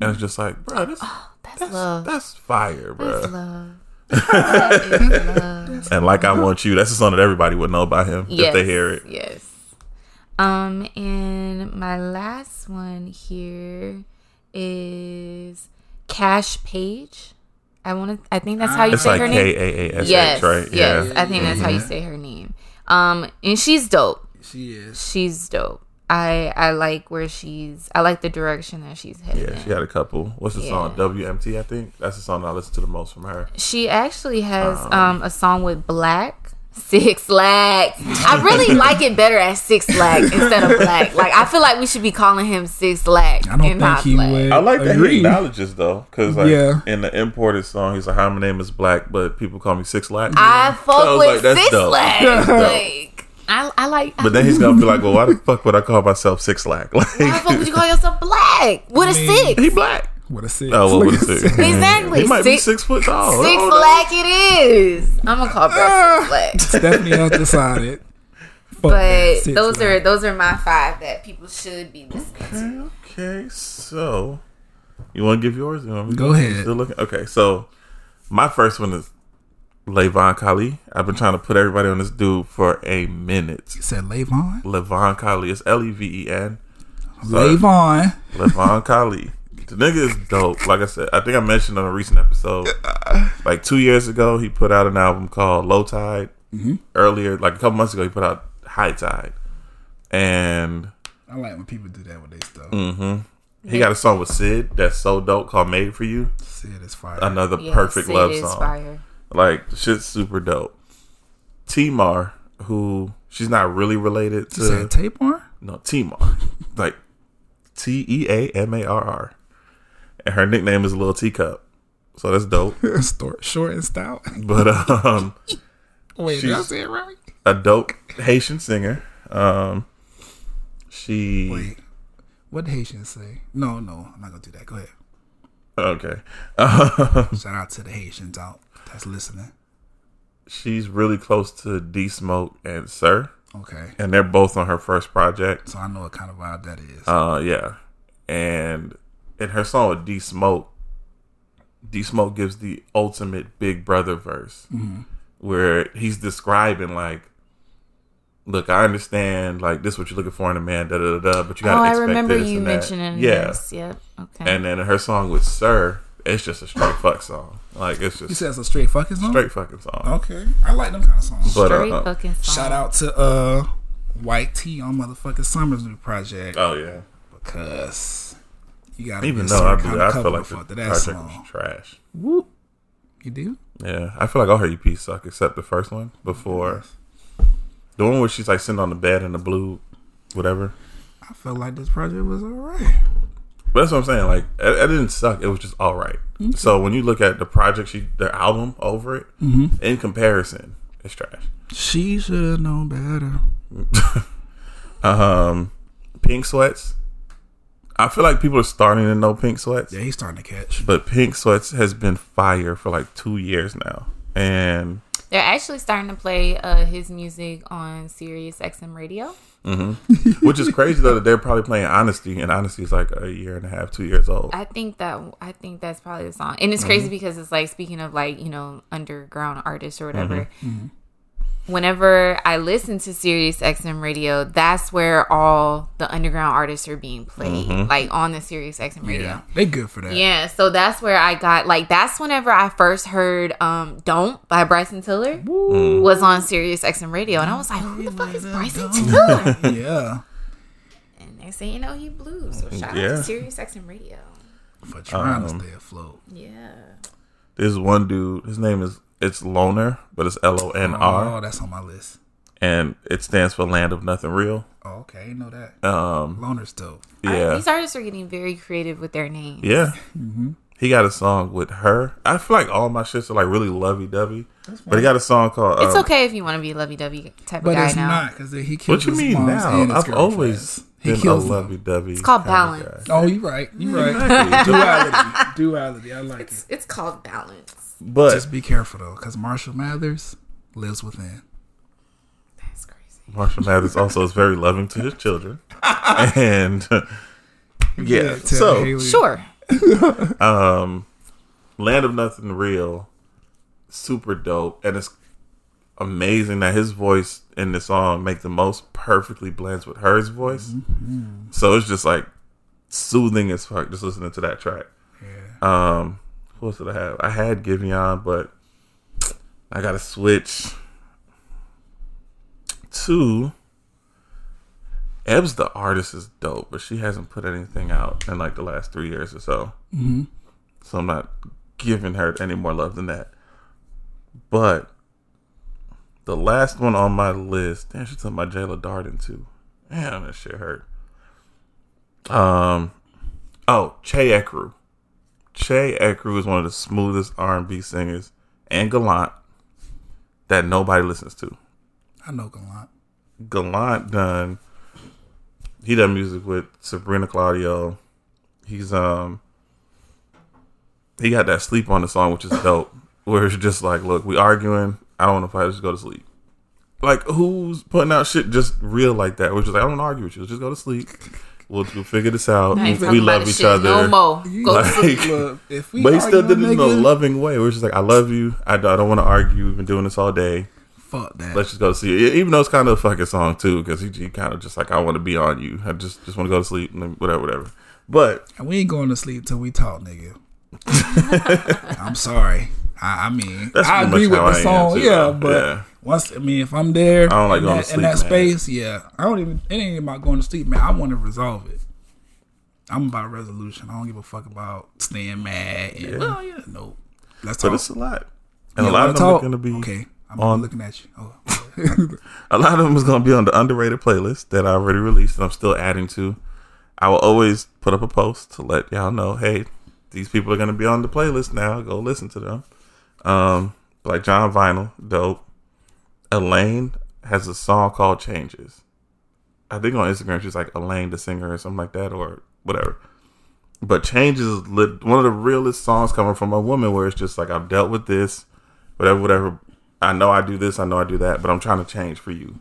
And it's just like, bro, that's love. That's fire, bro. That's love. That love. And like I Want You, that's a song that everybody would know about him if they hear it. Yes. And my last one here is Cash Page. I think that's how you say her name. It's like K-A-A-S-H, right? Yes, I think that's how you say her name. And she's dope. She is. She's dope. I like where she's... I like the direction that she's headed in. She had a couple. What's the song? WMT, I think. That's the song that I listen to the most from her. She actually has a song with Black. 6LACK. I really like it better as 6LACK instead of Black. Like, I feel like we should be calling him 6LACK. I don't think he would. I like that he acknowledges, though. Because, like, in the imported song, he's like, hi, my name is Black, but people call me 6LACK. I fuck with 6LACK. Like... But then he's gonna be like, well, why the fuck would I call myself 6LACK? Like, why the fuck would you call yourself Black? What a 6? He Black. What a 6. Oh, well, what a 6. Exactly. He might be 6 foot tall. 6LACK it is. I'm gonna call myself 6LACK. Stephanie has decided. But those are my 5 that people should be listening to. Okay, so you wanna give yours? Go ahead. Still looking? Okay, so my first one is Leven Kali. I've been trying to put everybody on this dude for a minute. You said Leven? Leven Kali. It's Leven. Leven Kali. The nigga is dope. Like I said, I think I mentioned on a recent episode, like 2 years ago, he put out an album called Low Tide. Mm-hmm. Earlier, like a couple months ago, he put out High Tide. And I like when people do that with their stuff. Mm-hmm. He got a song with Sid that's so dope called Made For You. Sid is fire. Another perfect Sid love song. Fire. Like, shit's super dope. Tamar, who she's not really related to. Is that Tamar? No, Tamar. Like Teamarr. And her nickname is Lil Teacup. So that's dope. Short and stout. But wait, did I say it right? A dope Haitian singer. Wait. What did Haitians say? No, I'm not gonna do that. Go ahead. Okay. Shout out to the Haitians out. That's listening. She's really close to D Smoke and Sir. Okay. And they're both on her first project. So I know what kind of vibe that is. Yeah. And in her song with D Smoke gives the ultimate Big Brother verse, mm-hmm. where he's describing like, look, I understand, like, this is what you're looking for in a man, da da da da, but you gotta expect this. I remember you mentioning this. Yep. Okay. And then her song with Sir, it's just a straight fuck song. Like, it's just... You said it's a straight fucking song? Straight fucking song. Okay. I like them kind of songs. But, straight fucking song. Shout out to White T on motherfucking Summer's new project. Oh, yeah. Because you gotta even though I feel like the project was trash. Whoop. You do? Yeah. I feel like all her EPs suck except the first one before... The one where she's, like, sitting on the bed in the blue whatever. I felt like this project was all right. But that's what I'm saying. Like, it didn't suck. It was just all right. Mm-hmm. So when you look at the project, their album over it, mm-hmm. in comparison, it's trash. She should have known better. Pink Sweats. I feel like people are starting to know Pink Sweats. Yeah, he's starting to catch. But Pink Sweats has been fire for like 2 years now, and they're actually starting to play his music on Sirius XM radio. Mm-hmm. Which is crazy though that they're probably playing Honesty, and Honesty is like a year and a half, 2 years old. I think that's probably the song, and it's mm-hmm. crazy because it's like, speaking of like, you know, underground artists or whatever. Mm-hmm. Mm-hmm. whenever I listen to Sirius XM radio, that's where all the underground artists are being played, like on the Sirius XM radio. Yeah, they good for that. Yeah, so that's where I got, like, that's whenever I first heard Don't by Bryson Tiller was on Sirius XM radio. And I was like, who the fuck is Bryson Tiller? Yeah. And they say, you know, he blues. So shout out to Sirius XM radio. For trying to stay afloat. Yeah. There's one dude, his name is, it's Loner, but it's L-O-N-R. Oh, that's on my list. And it stands for Land of Nothing Real. Oh, okay. I didn't know that. Loner's dope. Yeah. These artists are getting very creative with their names. Yeah. Mm-hmm. He got a song with her. I feel like all my shits are like really lovey-dovey. But he got a song called... It's okay if you want to be a lovey-dovey type of guy now. But it's not, because he kills his mom's and his girlfriend. I've always... He kills lovey-dovey. It's called balance. Oh, you're right. You're right. Duality. I like it. It's called balance. But just be careful, though, because Marshall Mathers lives within. That's crazy. Marshall Mathers also is very loving to his children. And, yeah. So, sure. Land of Nothing Real, super dope. And it's amazing that his voice in the song make the most perfectly blends with hers voice. So it's just like soothing as fuck just listening to that track. Yeah. Who else did I have? I had Giveon, but I gotta switch to Ebb's. The artist is dope, but she hasn't put anything out in like the last 3 years or so. So I'm not giving her any more love than that. But the last one on my list, damn, she's talking about Jayla Darden too. Damn, that shit hurt. Che Ekru. Che Ekru is one of the smoothest R&B singers, and Gallant, that nobody listens to. I know Gallant. He done music with Sabrina Claudio. He's he got that Sleep on the song, which is dope. Where it's just like, look, we arguing. I don't want to fight. Just go to sleep. Like, who's putting out shit just real like that? Which is like, I don't argue with you. Just go to sleep. We'll figure this out. We love each other. No more. Go to sleep. If we but he still did it in a loving way. We're just like, I love you. I don't want to argue. We've been doing this all day. Fuck that. Let's just go to sleep. Even though it's kind of a fucking song too, because he kind of just like, I want to be on you. I just want to go to sleep and whatever. But we ain't going to sleep till we talk, nigga. I'm sorry. I mean, I agree with the song, but once, I mean, if I'm there, I don't like going to sleep, in that space, I don't even. It ain't about going to sleep, man. I want to resolve it. I'm about resolution. I don't give a fuck about staying mad. Nope. Let's talk. But it's a lot, and a lot of them are going to be okay. I'm looking at you. Oh. A lot of them is going to be on the underrated playlist that I already released, and I'm still adding to. I will always put up a post to let y'all know, hey, these people are going to be on the playlist now. Go listen to them. Like John Vinyl, dope. Elaine has a song called Changes. I think on Instagram she's like Elaine the singer or something like that or whatever. But Changes is one of the realest songs coming from a woman, where it's just like, I've dealt with this, whatever. I know I do this, I know I do that, but I'm trying to change for you.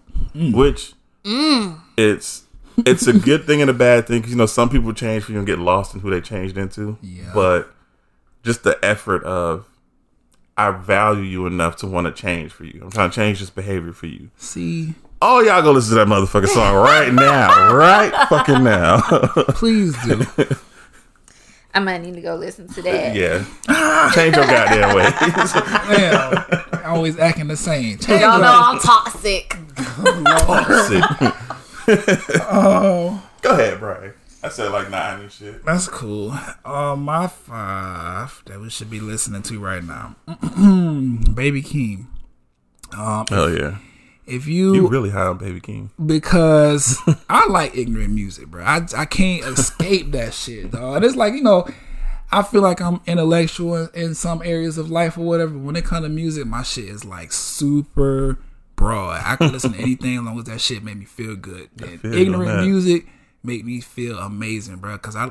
Which it's a good thing and a bad thing, because you know some people change for you and get lost in who they changed into. But just the effort of, I value you enough to want to change for you. I'm trying to change this behavior for you. See? Oh, y'all go listen to that motherfucking song right now. Right fucking now. Please do. I might need to go listen to that. Yeah. Change your goddamn ways. Man, always acting the same. Y'all know I'm toxic. Oh. Go ahead, Brian. I said like 9 and shit. That's cool. My 5 that we should be listening to right now. Baby Keem. Hell yeah. If you really high on Baby Keem. Because I like ignorant music, bro. I can't escape that shit, dog. And it's like, you know, I feel like I'm intellectual in some areas of life or whatever. When it comes to music, my shit is like super broad. I can listen to anything as long as that shit made me feel good. And ignorant music make me feel amazing, bro. Cause I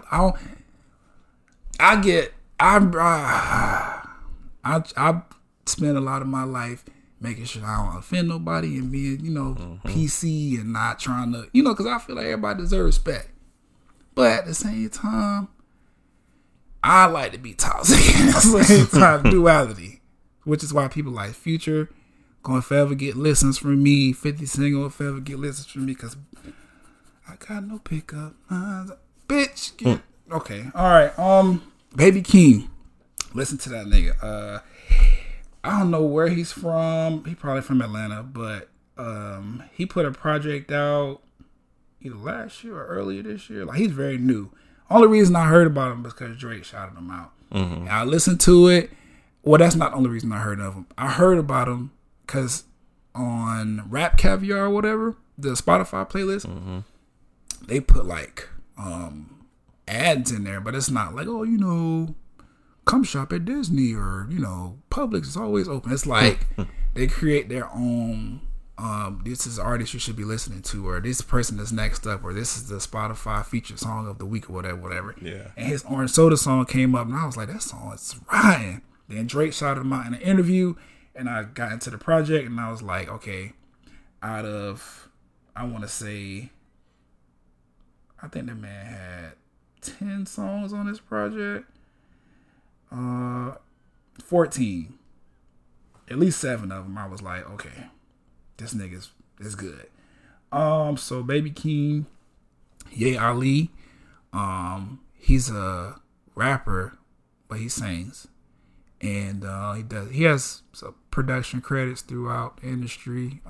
spend a lot of my life making sure I don't offend nobody and being, you know, PC and not trying to, you know, cause I feel like everybody deserves respect. But at the same time, I like to be toxic. At the same time, duality, which is why people like Future, gonna forever get listens from me. 50 Cent gonna forever get listens from me because I got no pickup lines. Bitch. Okay. All right. Baby Keem. Listen to that nigga. I don't know where he's from. He probably from Atlanta, but he put a project out either last year or earlier this year. Like, he's very new. Only reason I heard about him was because Drake shouted him out. Mm-hmm. And I listened to it. Well, that's not the only reason I heard of him. I heard about him because on Rap Caviar or whatever, the Spotify playlist, mm-hmm. they put like ads in there, but it's not like, oh, you know, come shop at Disney or, you know, Publix is always open. It's like they create their own. This is the artist you should be listening to, or this person is next up, or this is the Spotify featured song of the week, or whatever. Yeah. And his Orange Soda song came up, and I was like, that song is Ryan. Then Drake shouted him out in an interview, and I got into the project, and I was like, okay, out of, I want to say, I think the man had 10 songs on this project, 14, at least 7 of them, I was like, okay, this nigga's is good. So Baby Keem, Ye Ali, he's a rapper, but he sings, and he has some production credits throughout the industry.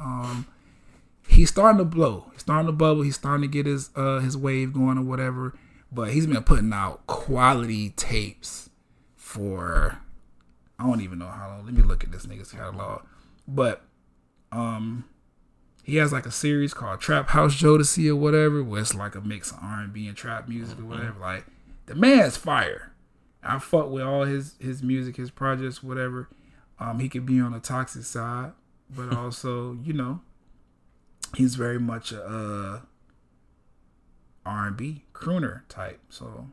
He's starting to blow. He's starting to bubble. He's starting to get his wave going or whatever. But he's been putting out quality tapes for I don't even know how long. Let me look at this nigga's catalog, but. He has like a series called Trap House Jodeci or whatever, where it's like a mix of R&B and trap music or whatever. Like, the man's fire. I fuck with all his music, his projects, whatever. He could be on the toxic side, but also, you know, he's very much a R&B crooner type. So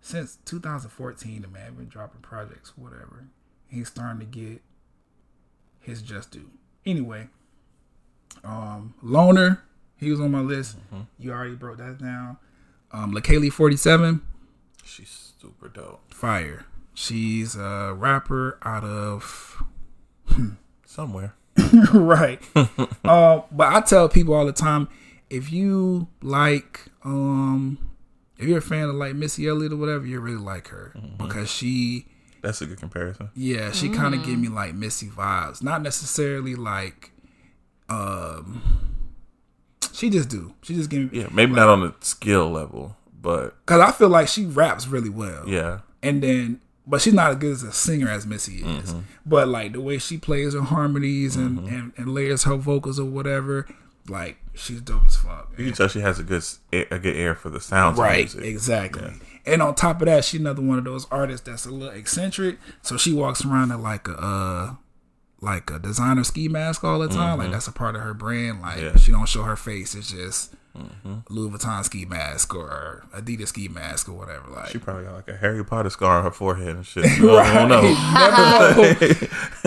since 2014, the man been dropping projects, whatever. He's starting to get his just due. Anyway, Loner, he was on my list. Mm-hmm. You already broke that down. LaKaylee 47. She's super dope. Fire. She's a rapper out of somewhere. Right. But I tell people all the time, if you like, if you're a fan of like Missy Elliott or whatever, you really like her mm-hmm. because she... That's a good comparison. Yeah, she kind of gave me like Missy vibes. Not necessarily like, she just do. She just gave me. Yeah, maybe like, not on the skill level, but because I feel like she raps really well. Yeah, and then but she's not as good as a singer as Missy is. Mm-hmm. But like the way she plays her harmonies and, mm-hmm. and layers her vocals or whatever, like she's dope as fuck. You can tell she has a good ear for the sounds. Right, of music. Exactly. Yeah. And on top of that, she's another one of those artists that's a little eccentric. So she walks around in like a designer ski mask all the time. Mm-hmm. Like that's a part of her brand. Like she don't show her face. It's just Louis Vuitton ski mask or Adidas ski mask or whatever. Like she probably got like a Harry Potter scar on her forehead and shit. I don't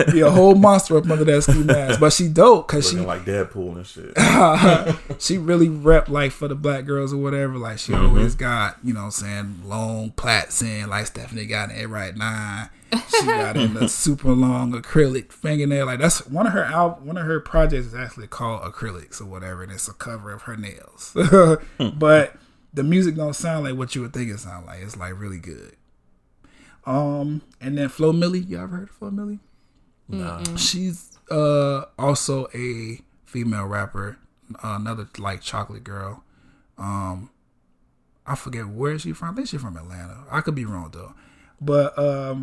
know. Be a whole monster up under that ski mask. But she dope because she like Deadpool and shit. She really rep like for the black girls or whatever. Like she always got, you know what I'm saying, long plaits in like Stephanie got in right now. She got in the super long acrylic fingernail. Like that's one of her projects is actually called Acrylics or whatever, and it's a cover of her nails. But the music don't sound like what you would think it sound like. It's like really good. And then Flo Milli, you ever heard of Flo Milli? No. She's also a female rapper, another like chocolate girl. I forget where she's from. I think she's from Atlanta. I could be wrong though. But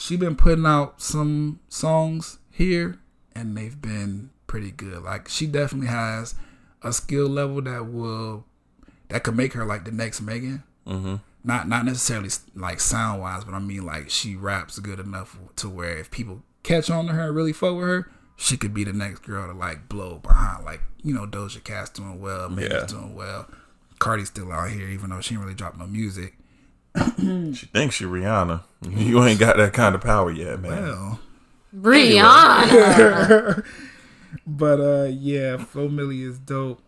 she been putting out some songs here, and they've been pretty good. Like she definitely has a skill level that could make her like the next Megan. Mm-hmm. Not necessarily like sound wise, but I mean like she raps good enough to where if people catch on to her and really fuck with her, she could be the next girl to like blow behind like, you know, Doja Cat's doing well, Megan's doing well, Cardi's still out here even though she ain't really dropped no music. She thinks she Rihanna. You ain't got that kind of power yet, man. Well, Rihanna. But yeah, Flo Milli is dope.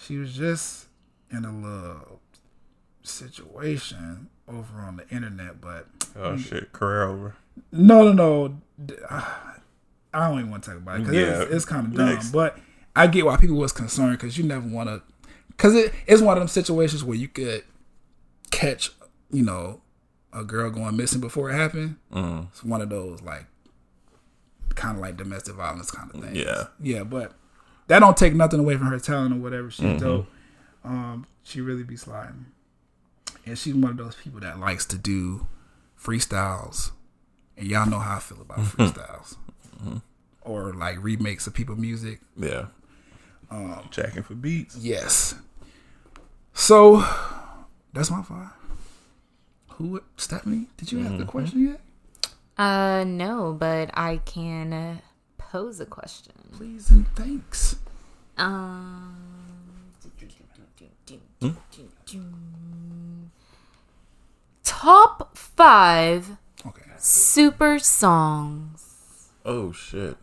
She was just in a little situation over on the internet, but shit, career over. No. I don't even want to talk about it because it's kind of dumb. Next. But I get why people was concerned because you never want to. Because it's one of them situations where you could catch, you know, a girl going missing before it happened. Mm. It's one of those, like, kind of like domestic violence kind of things. Yeah. Yeah, but that don't take nothing away from her talent or whatever. She's dope. She really be sliding. And she's one of those people that likes to do freestyles. And y'all know how I feel about freestyles. Or, like, remakes of people's music. Yeah. Jacking for beats. Yes. So, that's my five. Who? Stephanie, did you have the question yet? No, but I can pose a question. Please and thanks. Top 5 super songs. Oh, shit.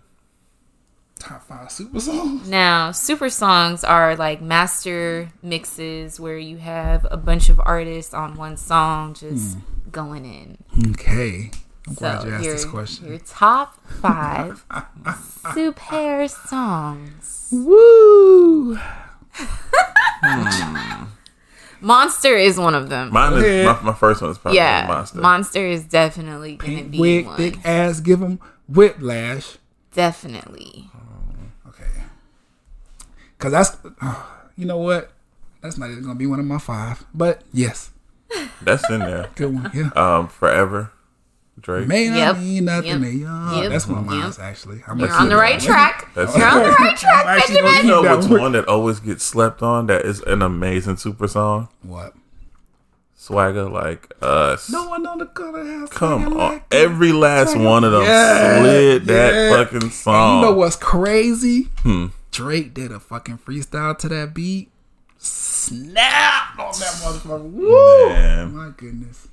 Top 5 super songs? Now, super songs are like master mixes where you have a bunch of artists on one song just going in. Okay. I'm glad you asked this question. Your top 5 super songs. Woo! Monster is one of them. Mine is, my first one is probably Monster. Monster is definitely going to be wig, one. Big ass, give him whiplash. Definitely. Okay. Because that's, you know what? That's not even going to be one of my 5. But yes. That's in there. Good one. Yeah. Forever. Drake. May not mean nothing to you. That's one of mine, actually. You're on the right track. You're on the right track. You know which one that always gets slept on that is an amazing super song? What? Swagger Like Us. No one on the color house. Come on. Every last one of them slid that fucking song. And you know what's crazy? Drake did a fucking freestyle to that beat. Snap on that motherfucker. Woo! Man. My goodness.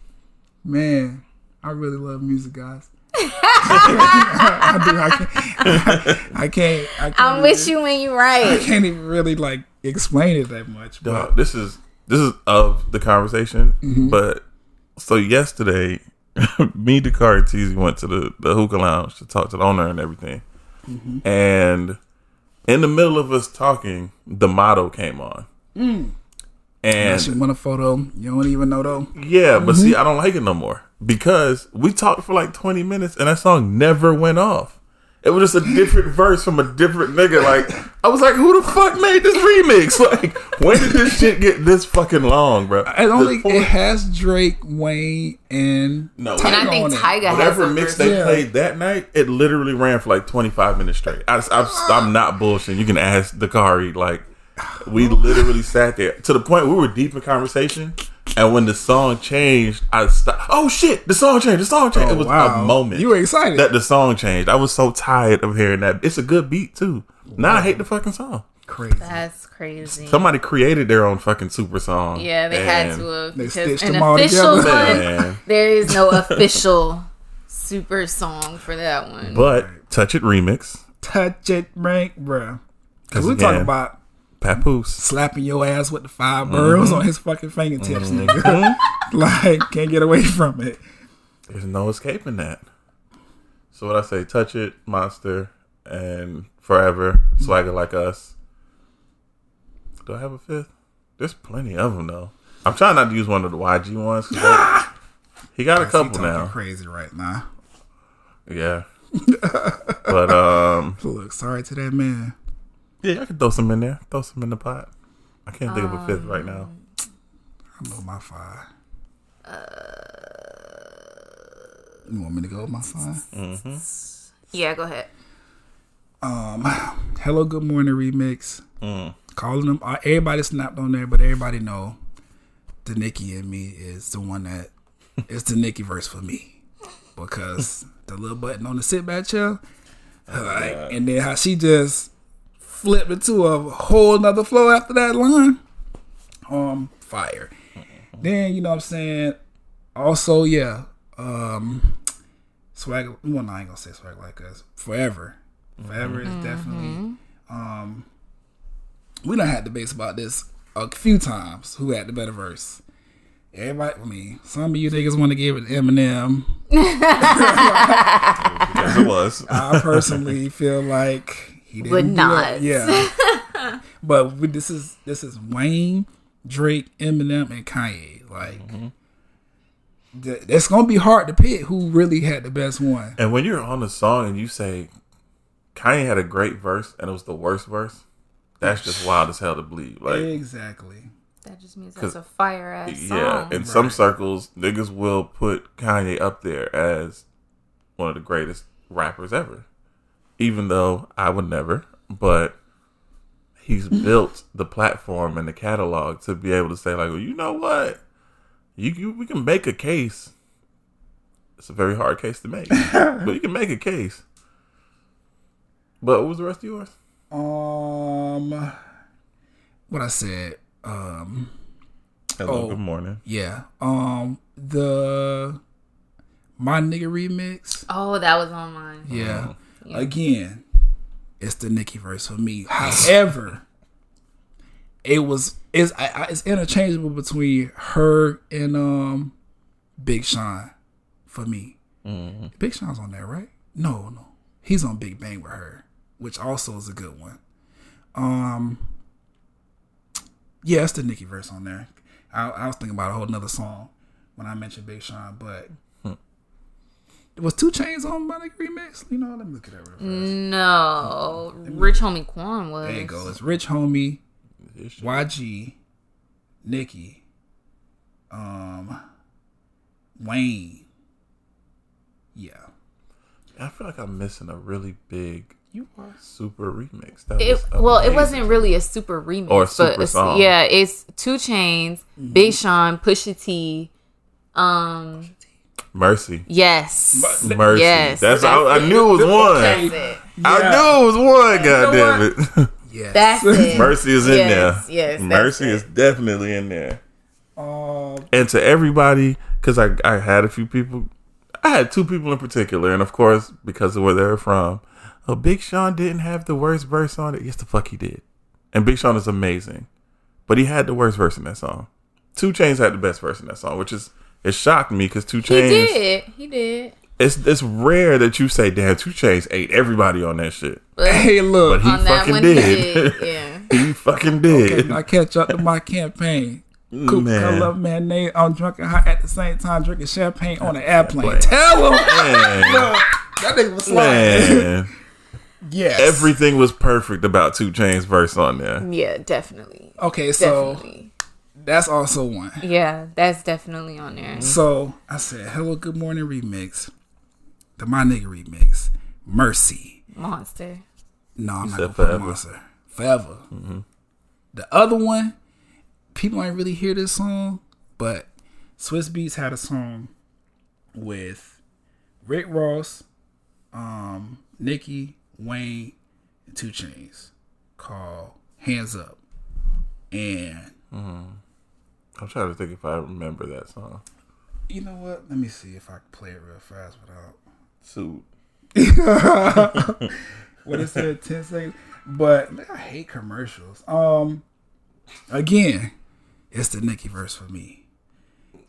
Man. I really love music, guys. I can't. I'm with you when you're right. I can't even really like explain it that much. But. This is of the conversation. But so yesterday, me, Dakari, and Teezy went to the hookah lounge to talk to the owner and everything. And in the middle of us talking, the motto came on. And she want a photo. You don't even know though. Yeah, but see, I don't like it no more. Because we talked for like 20 minutes and that song never went off. It was just a different verse from a different nigga. Like, I was like, who the fuck made this remix? Like, when did this shit get this fucking long, bro? I don't think it has Drake, Wayne, and Tyga. And I think Tyga has whatever mix they played that night, it literally ran for like 25 minutes straight. I'm not bullshitting. You can ask Dakari. Like, we literally sat there to the point we were deep in conversation. And when the song changed, I stopped. Oh shit! The song changed. Oh, it was a moment. You were excited that the song changed. I was so tired of hearing that. It's a good beat too. Now I hate the fucking song. Crazy. That's crazy. Somebody created their own fucking super song. Yeah, they had to have. They stitched them all together. There is no official super song for that one. But Touch It Remix. Touch It Rank, bruh. Because we're talking about. Papoose slapping your ass with the 5 burls on his fucking fingertips, nigga. Like, can't get away from it. There's no escaping that. So what I say, Touch It, Monster, and Forever, Swagger Like Us. Do I have a 5th? There's plenty of them though. I'm trying not to use one of the YG ones. He got a couple now. Crazy right now. Yeah. But look, sorry to that man. Yeah, I can throw some in there. Throw some in the pot. I can't think of a 5th right now. I know my 5. You want me to go with my 5? Yeah, go ahead. Hello Good Morning Remix. Calling them. Everybody snapped on there, but everybody know the Nicki and me is the one that it's the Nicki verse for me because the little button on the sit back chair, and then how she just. Flipped into a whole nother flow after that line. Fire. Then, you know what I'm saying? Also, yeah. Swag. Well, no, I ain't going to say Swag Like Us. Forever. Forever is definitely. We done had debates about this a few times. Who had the better verse? Everybody, I mean, some of you niggas want to give it to Eminem. Yes, it was. I personally feel like he didn't. Would not. Yeah. But this is Wayne, Drake, Eminem, and Kanye. Like, it's gonna be hard to pick who really had the best one. And when you're on a song and you say Kanye had a great verse and it was the worst verse, that's just wild as hell to believe. Like, exactly. That just means that's a fire ass song. Yeah, in some circles, niggas will put Kanye up there as one of the greatest rappers ever. Even though I would never, but he's built the platform and the catalog to be able to say, like, well, you know what? We can make a case. It's a very hard case to make, but you can make a case. But what was the rest of yours? What I said. Hello, Good Morning. Yeah. The My Nigga remix. Oh, that was on mine. Yeah. Yeah. Again, it's the Nicki verse for me. However, it's interchangeable between her and Big Sean for me. Mm-hmm. Big Sean's on there, right? No. He's on Big Bang with her, which also is a good one. Yeah, it's the Nicki verse on there. I was thinking about a whole nother song when I mentioned Big Sean, but it was 2 Chainz on My Nigga remix. You know, let me look at that real fast. No, Rich Homie Quan was. There you go. It's Rich Homie, YG, Nicki, Wayne. Yeah, I feel like I'm missing a really big. You are super remix. It wasn't really a super remix, or a super song. Yeah, it's 2 Chainz, Big Sean, Pusha T, Mercy. Yes, Mercy. Yes, I knew it was one. That's it. Yeah. I knew it was one. Goddamn it! Yes, that's it. Mercy is in there. Yes, Mercy is definitely in there. And to everybody, because I had a few people. I had 2 people in particular, and of course, because of where they're from. Oh, Big Sean didn't have the worst verse on it. Yes, the fuck he did. And Big Sean is amazing. But he had the worst verse in that song. 2 Chainz had the best verse in that song, which is, it shocked me because 2 Chainz... He did. It's rare that you say, damn, 2 Chainz ate everybody on that shit. But, hey, look. But he fucking did. Yeah. He fucking did. Okay, I catch up to my campaign. Coop, I love mayonnaise. I'm drunk and hot at the same time, drinking champagne on an airplane. Tell him. That nigga was sliding. Yes. Everything was perfect about 2 Chainz verse on there. Yeah, definitely. Okay, so that's also one. Yeah, that's definitely on there. So I said Hello Good Morning remix, the My Nigga remix, Mercy. Monster. No, I'm not going to put Monster. Forever. Mm-hmm. The other one, people ain't really hear this song, but Swiss Beats had a song with Rick Ross, Nicki, Wayne, and 2 Chainz called Hands Up. And I'm trying to think if I remember that song. You know what? Let me see if I can play it real fast without suit. What it said, 10 seconds. But man, I hate commercials. Again, it's the Nicki verse for me.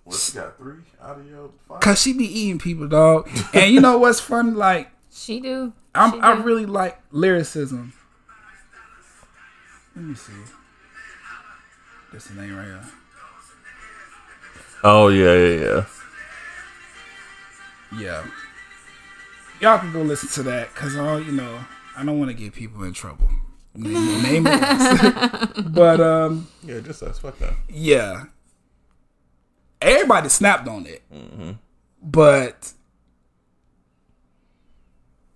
What, she got 3 out of your 5? Cause she be eating people, dog. And you know what's funny? Like, she do. I really like lyricism. Let me see. That's the name right here. Oh, yeah. Y'all can go listen to that because, I don't want to get people in trouble. Name it. But, yeah, just us. Fuck that. Yeah. Everybody snapped on it. Mm-hmm. But...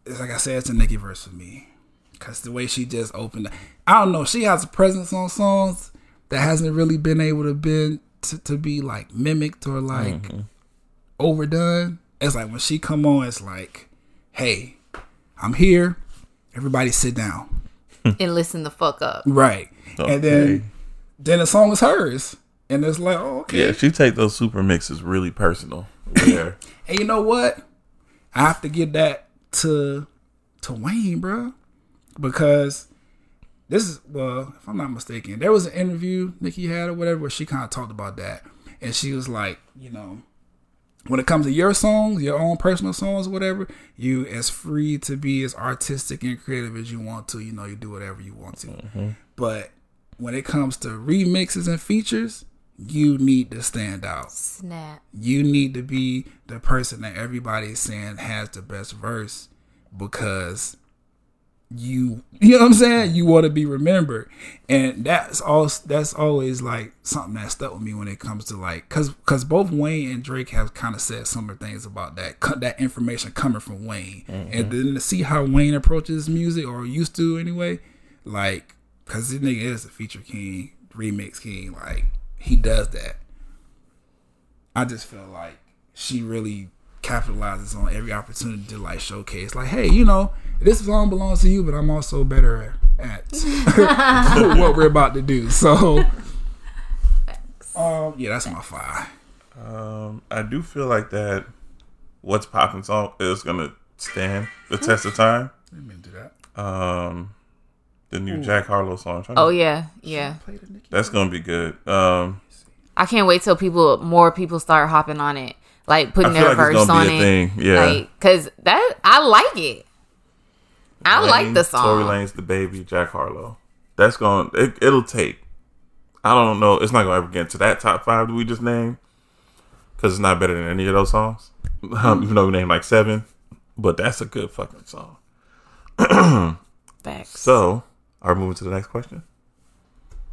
it's like I said, it's a Nicki verse for me. Because the way she just opened up, I don't know, she has a presence on songs that hasn't really been able to be like mimicked or like overdone. It's like when she come on, it's like, hey, I'm here. Everybody sit down. And listen the fuck up. Right. Okay. And then the song is hers. And it's like, oh, okay. Yeah, she take those super mixes really personal. And you know what? I have to give that to Wayne, bro, because this is, well, if I'm not mistaken, there was an interview Nicki had or whatever where she kind of talked about that, And she was like, you know, when it comes to your songs, your own personal songs, whatever, you as free to be as artistic and creative as you want to. You know, you do whatever you want to. Mm-hmm. But when it comes to remixes and features, you need to stand out. Snap. You need to be the person that everybody's saying has the best verse, because you know what I'm saying? You want to be remembered. And that's always like something that stuck with me when it comes to like, cause both Wayne and Drake have kind of said similar things about that information coming from Wayne. Mm-hmm. And then to see how Wayne approaches music, or used to anyway, like, cause this nigga is a feature king, remix king, like he does that. I just feel like she really capitalizes on every opportunity to like showcase, like, hey, you know, this song belongs to you, but I'm also better at what we're about to do. So, yeah, that's my 5. I do feel like that What's Poppin' song is gonna stand the test of time. I didn't mean to do that. The new Jack Harlow song. Yeah. That's gonna be good. I can't wait till more people start hopping on it. Like putting their verse on it, because that I like it. I like the song. Tory Lanez, The Baby, Jack Harlow. That's going. It'll take. I don't know. It's not going to ever get to that top 5 that we just named, because it's not better than any of those songs. Even though we named like 7, but that's a good fucking song. Facts. So, are we moving to the next question?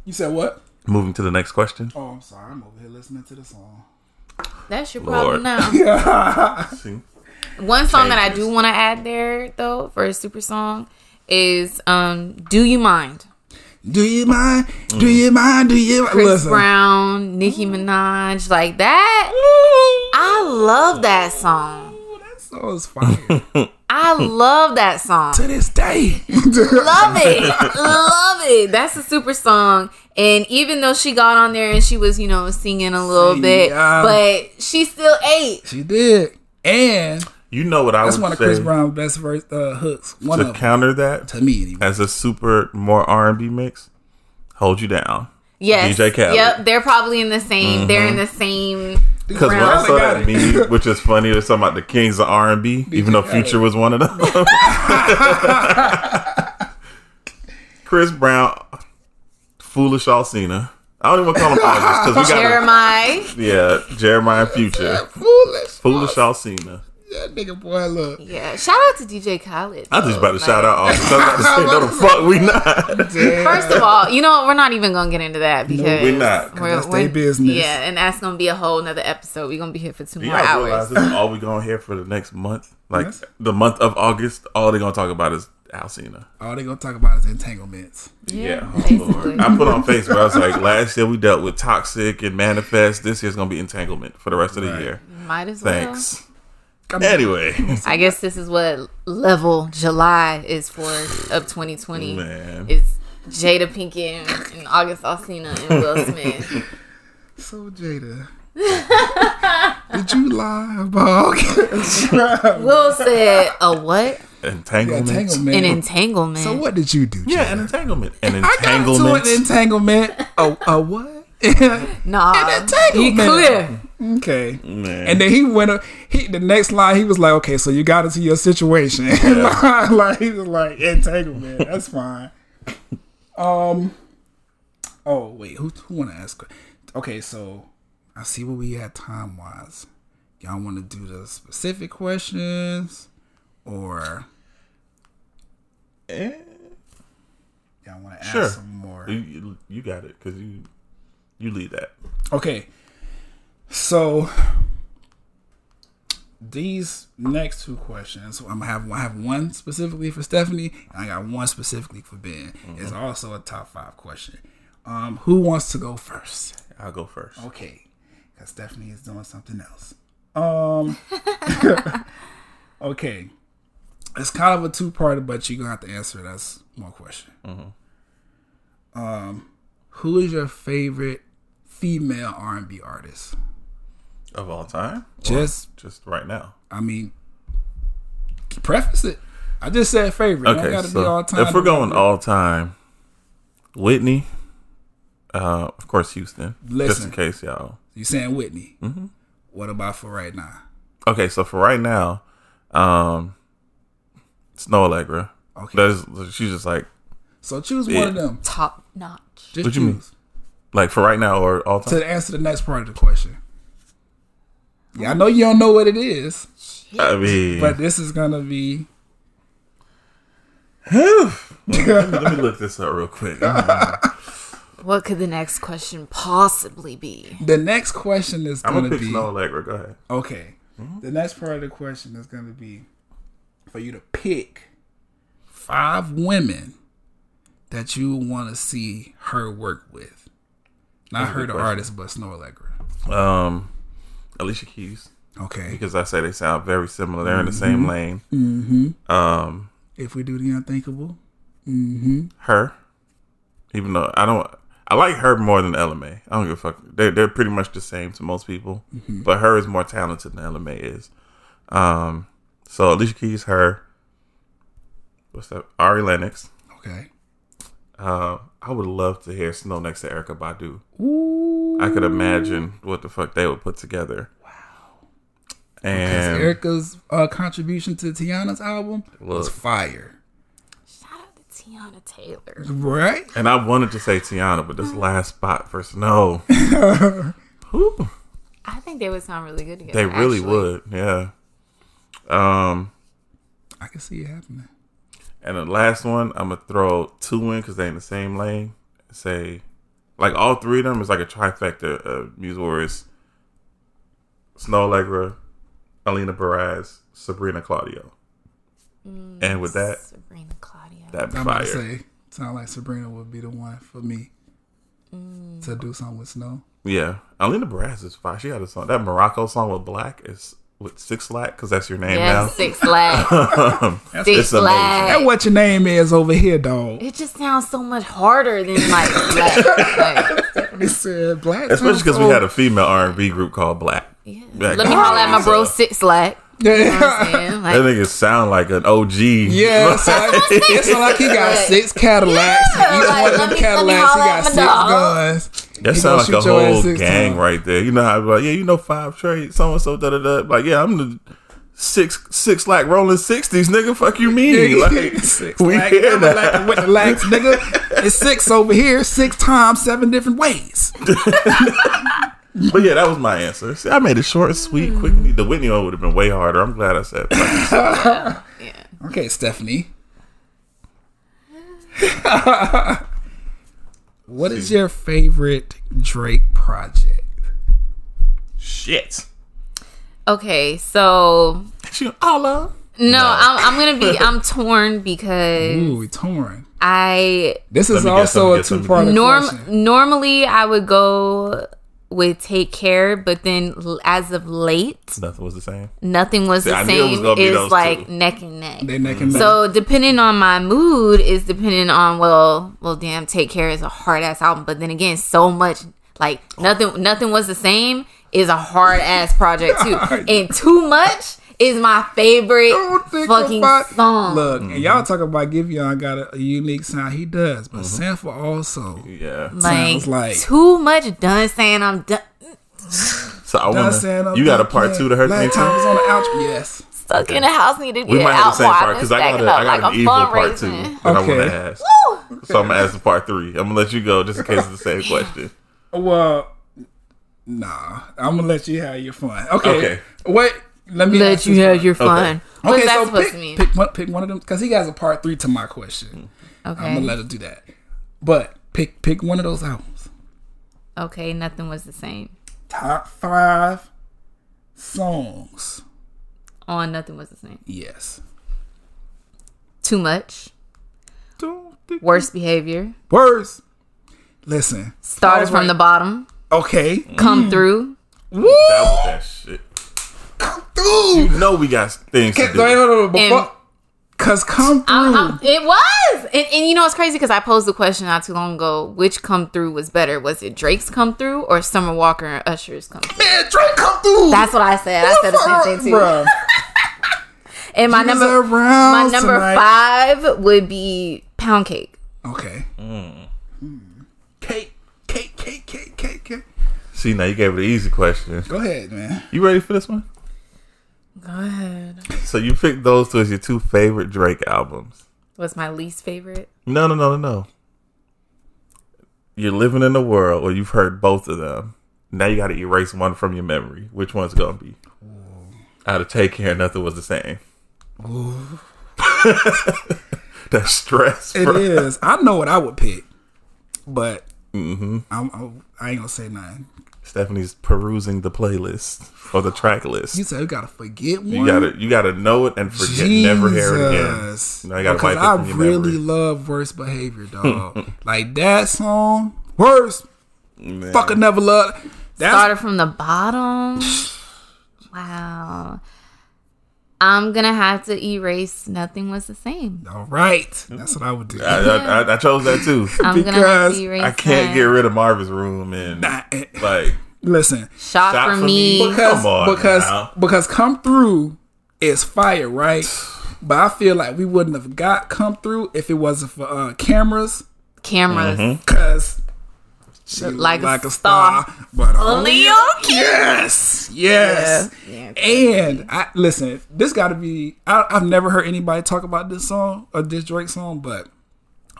You said what? Moving to the next question. Oh, I'm sorry. I'm over here listening to the song. That's your problem now. One song that I do want to add there, though, for a super song is Do You Mind? Do you mind? Do you mind? Do you mind? Chris Brown, Nicki Minaj, like that. I love that song. That song is fire. I love that song. To this day. Love it. Love it. That's a super song. And even though she got on there and she was, you know, singing a little bit, but she still ate. She did. And you know what I would say? That's one of Chris Brown's best verse hooks. One to of counter them. That, to me, anyway. As a super more R&B mix, Hold You Down. Yes, DJ Khaled. Yep, they're probably in the same. Mm-hmm. They're in the same. Because when I saw that meme, which is funny, it's something about the kings of R&B, even though Future was one of them. Chris Brown, Foolish Alcina. I don't even want to call him August, because we got Jeremiah. Jeremiah Future. Foolish Alcina. That nigga boy, look. Yeah, shout out to DJ Khaled. I just about to shout out August. I was about to say, no, the fuck, we not. Damn. First of all, you know, we're not even going to get into that, because no, we're not. That's their business. Yeah, and that's going to be a whole nother episode. We're going to be here for 2 more hours. Realize this is all we're going to hear for the next month? Like, the month of August, all they're going to talk about is Alcina. All they're going to talk about is entanglements. Yeah. Lord. I put on Facebook, I was like, last year we dealt with Toxic and Manifest. This year's going to be entanglement for the rest of the year. Might as well. Thanks. Anyway. I guess this is what level July is for of 2020. Man. It's Jada Pinkett and August Alsina and Will Smith. So, Jada, did you lie about August? Will said a what? An entanglement. So what did you do, Jada? Yeah, an entanglement. I got to an entanglement. A what? An entanglement. Be clear. Okay. Man. And then he went up. The next line, he was like, okay, so you got into your situation. Yeah. Like, he was like, entanglement. That's fine. Oh, wait. Who want to ask? Okay, so I see what we had time-wise. Y'all want to do the specific questions? Or... y'all want to ask some more? You got it, because you lead that. Okay. So these next 2 questions, I'm gonna have one specifically for Stephanie, and I got one specifically for Ben. Mm-hmm. It's also a top 5 question. Who wants to go first? I'll go first. Okay, because Stephanie is doing something else. Okay, it's kind of a two-parter, but you're gonna have to answer it as one question. Mm-hmm. Who is your favorite female R&B artist? Of all time? Just right now. I mean, preface it. I just said favorite. Okay, you gotta be all time. If we're going all time, Whitney, of course Houston. Listen, just in case y'all. You saying Whitney? Mm-hmm. What about for right now? Okay, so for right now, it's No Allegra. Okay, she's just like. So choose one of them. Top notch. Just what do you mean? Like for right now or all time? To answer the next part of the question. Yeah, I know you don't know what it is. Shit. I mean, but this is gonna be. let me look this up real quick. What could the next question possibly be? The next question is going to be... I'm going to pick No Allegra. Go ahead. Okay. Mm-hmm. The next part of the question is going to be for you to pick 5 women that you want to see her work with. Not her the artist, but No Allegra. Alicia Keys. Okay. Because I say they sound very similar. They're in the same lane. Mm-hmm. If we do the unthinkable. Mm-hmm. Her. Even though I like her more than LMA. I don't give a fuck. They're pretty much the same to most people. Mm-hmm. But her is more talented than LMA is. So Alicia Keys, her. What's that? Ari Lennox. Okay. I would love to hear Snow next to Erykah Badu. Ooh. I could imagine what the fuck they would put together. Wow. And because Erica's contribution to Tiana's album was fire. Tiana Taylor. Right? And I wanted to say Tiana, but this last spot for Snow. I think they would sound really good together. They really would, yeah. I can see it happening. And the last one, I'm going to throw 2 in because they're in the same lane. Say, like all 3 of them is like a trifecta of music where it's Snow Allegra, Alina Baraz, Sabrina Claudio. And with that... Sabrina Claudio. That'd be I'm fire. About to say, sound like Sabrina would be the one for me to do something with Snow. Yeah, Alina Baraz is fire. She had a song, that Morocco song with Black is with 6LACK because that's your name now. 6LACK. It's amazing. That's what your name is over here, dog. It just sounds so much harder than like Black. Like, it's Black, especially because we had a female R&B group called Black. Yeah, Black. Let me holler at my bro 6LACK. Yeah. You know like, that nigga sound like an OG. Yeah, it's like he got 6 Cadillacs. Yeah, each one of them Cadillacs, he got 6 guns. That sounds like a whole gang right there. You know how like, yeah, you know 5 trade, so and so, da da da. Like, yeah, I'm the 6 like rolling 60s, nigga. Fuck you mean? Like 6 we like, hear that like, with the lax, nigga. It's 6 over here, 6 times 7 different ways. But yeah, that was my answer. See, I made it short, sweet, quickly. The Whitney one would have been way harder. I'm glad I said that. Yeah. Okay, Stephanie. What is your favorite Drake project? Shit. Okay, so I'm torn because torn. This is also a two-part question. Normally, I would go with Take Care, but then as of late nothing was the same. It's like neck and neck. They neck and neck. So depending on my mood is depending on well damn, Take Care is a hard ass album, but then again so much like nothing was the same is a hard ass project too. And Too Much is my favorite fucking song. Look, and y'all talk about Giveon got a unique sound. He does, but sample also. Yeah, sounds like Too Much. Done saying I'm done. So I want you got a part 2 to her thing. Time was on the ouch. Yes, stuck in the house. Need to get out. We might have the same part because I got an evil part 2 that I want to ask. So I'm gonna ask the part 3. I'm gonna let you go just in case it's the same question. Well, nah, I'm gonna let you have your fun. Okay, wait. Let you have your fun. Okay, so pick one of them because he has a part 3 to my question. Okay, I'm gonna let him do that. But pick one of those albums. Okay, Nothing Was the Same. Top 5 songs on Nothing Was the Same. Yes. Too Much. Worst Behavior. Worse. Listen. Started from the bottom. Okay. Come Through. Woo! That was that shit. Come Through. You know we got things to do. Because Come Through. It was. And you know it's crazy because I posed the question not too long ago. Which Come Through was better? Was it Drake's Come Through or Summer Walker and Usher's Come Through? Man, Drake Come Through. That's what I said. I said the same thing too. And my number 5 would be Pound Cake. Okay. Cake. See, now you gave it an easy question. Go ahead, man. You ready for this one? Go ahead. So you picked those two as your two favorite Drake albums. What's my least favorite? No. You're living in a world where you've heard both of them. Now you got to erase one from your memory. Which one's going to be? Ooh. Out of Take Care, Nothing Was the Same. Ooh. That's stress. It is. I know what I would pick, but I ain't going to say nothing. Stephanie's perusing the playlist or the track list. You said you gotta forget one. You gotta know it and forget. Jesus. Never hear it again. Now you gotta wipe it from your memory. I really love Worst Behavior, dog. Like that song, Worst. Man. Fucking never loved. Started from the bottom. Wow. I'm gonna have to erase Nothing Was the Same. All right, that's what I would do. Yeah. I chose that too. I'm gonna have to erase. I can't get rid of Marvin's Room and like. Listen, shot for me. Because Come Through is fire, right? But I feel like we wouldn't have got Come Through if it wasn't for cameras, because. She like a star, but only on camera. Yes. Yeah. And listen, this got to be. I've never heard anybody talk about this song or this Drake song, but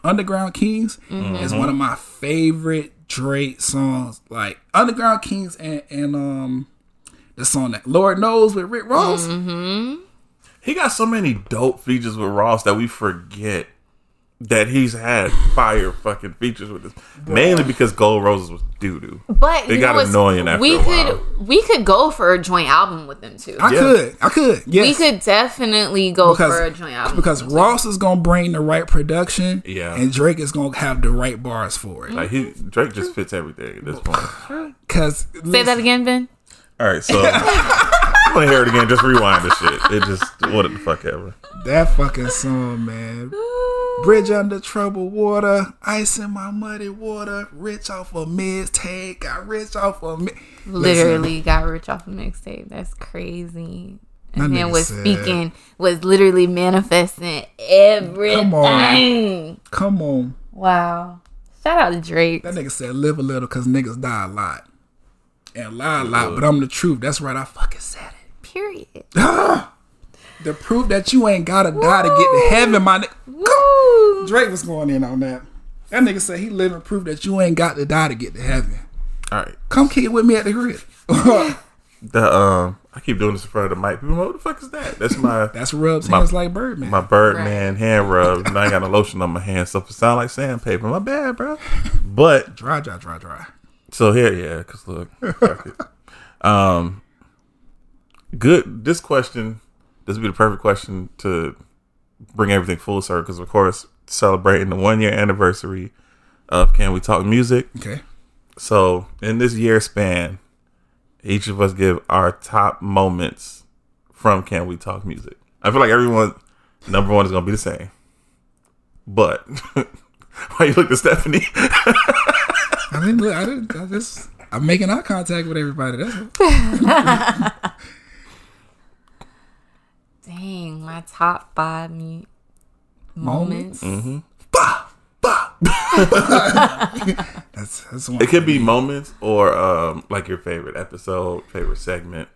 Underground Kings is one of my favorite Drake songs. Like Underground Kings and the song that Lord Knows with Rick Ross. Mm-hmm. He got so many dope features with Ross that we forget that he's had fire fucking features with this, mainly because Gold Roses was doo doo. But it got annoying after a while. We could go for a joint album with them too. I could. Yes. We could definitely go for a joint album because Ross is gonna bring the right production. Yeah, and Drake is gonna have the right bars for it. Like Drake just fits everything at this point. Cause say that again, Ben. All right, so I want to hear it again. Just rewind the shit. It just what the fuck ever. That fucking song, man. Bridge under troubled water, ice in my muddy water, rich off a mixtape, got rich off a mixtape. Literally got rich off a mixtape. That's crazy. And then was sad. Speaking, was literally manifesting everything. Come on. Wow. Shout out to Drake. That nigga said live a little because niggas die a lot. And lie a lot, but I'm the truth. That's right, I fucking said it. Period. The proof that you ain't gotta die to get to heaven, my nigga. Drake was going in on that. That nigga said he living proof that you ain't got to die to get to heaven. All right, come kick it with me at the crib. I keep doing this in front of the mic. People, what the fuck is that? That's my. That's rubs hands like Birdman. My Birdman hand rub. And I ain't got no lotion on my hands, so it sound like sandpaper. My bad, bro. But dry. So here, yeah, cause look, fuck it. Good. This question. This would be the perfect question to bring everything full circle because, of course, celebrating the 1-year anniversary of Can We Talk Music. Okay. So, in this year span, each of us give our top moments from Can We Talk Music. I feel like everyone, number one is going to be the same. But, why you look at Stephanie? I'm making eye contact with everybody. That's it. Dang, my top 5 moments. Mm-hmm. That's one. It could be moments or like your favorite episode, favorite segment,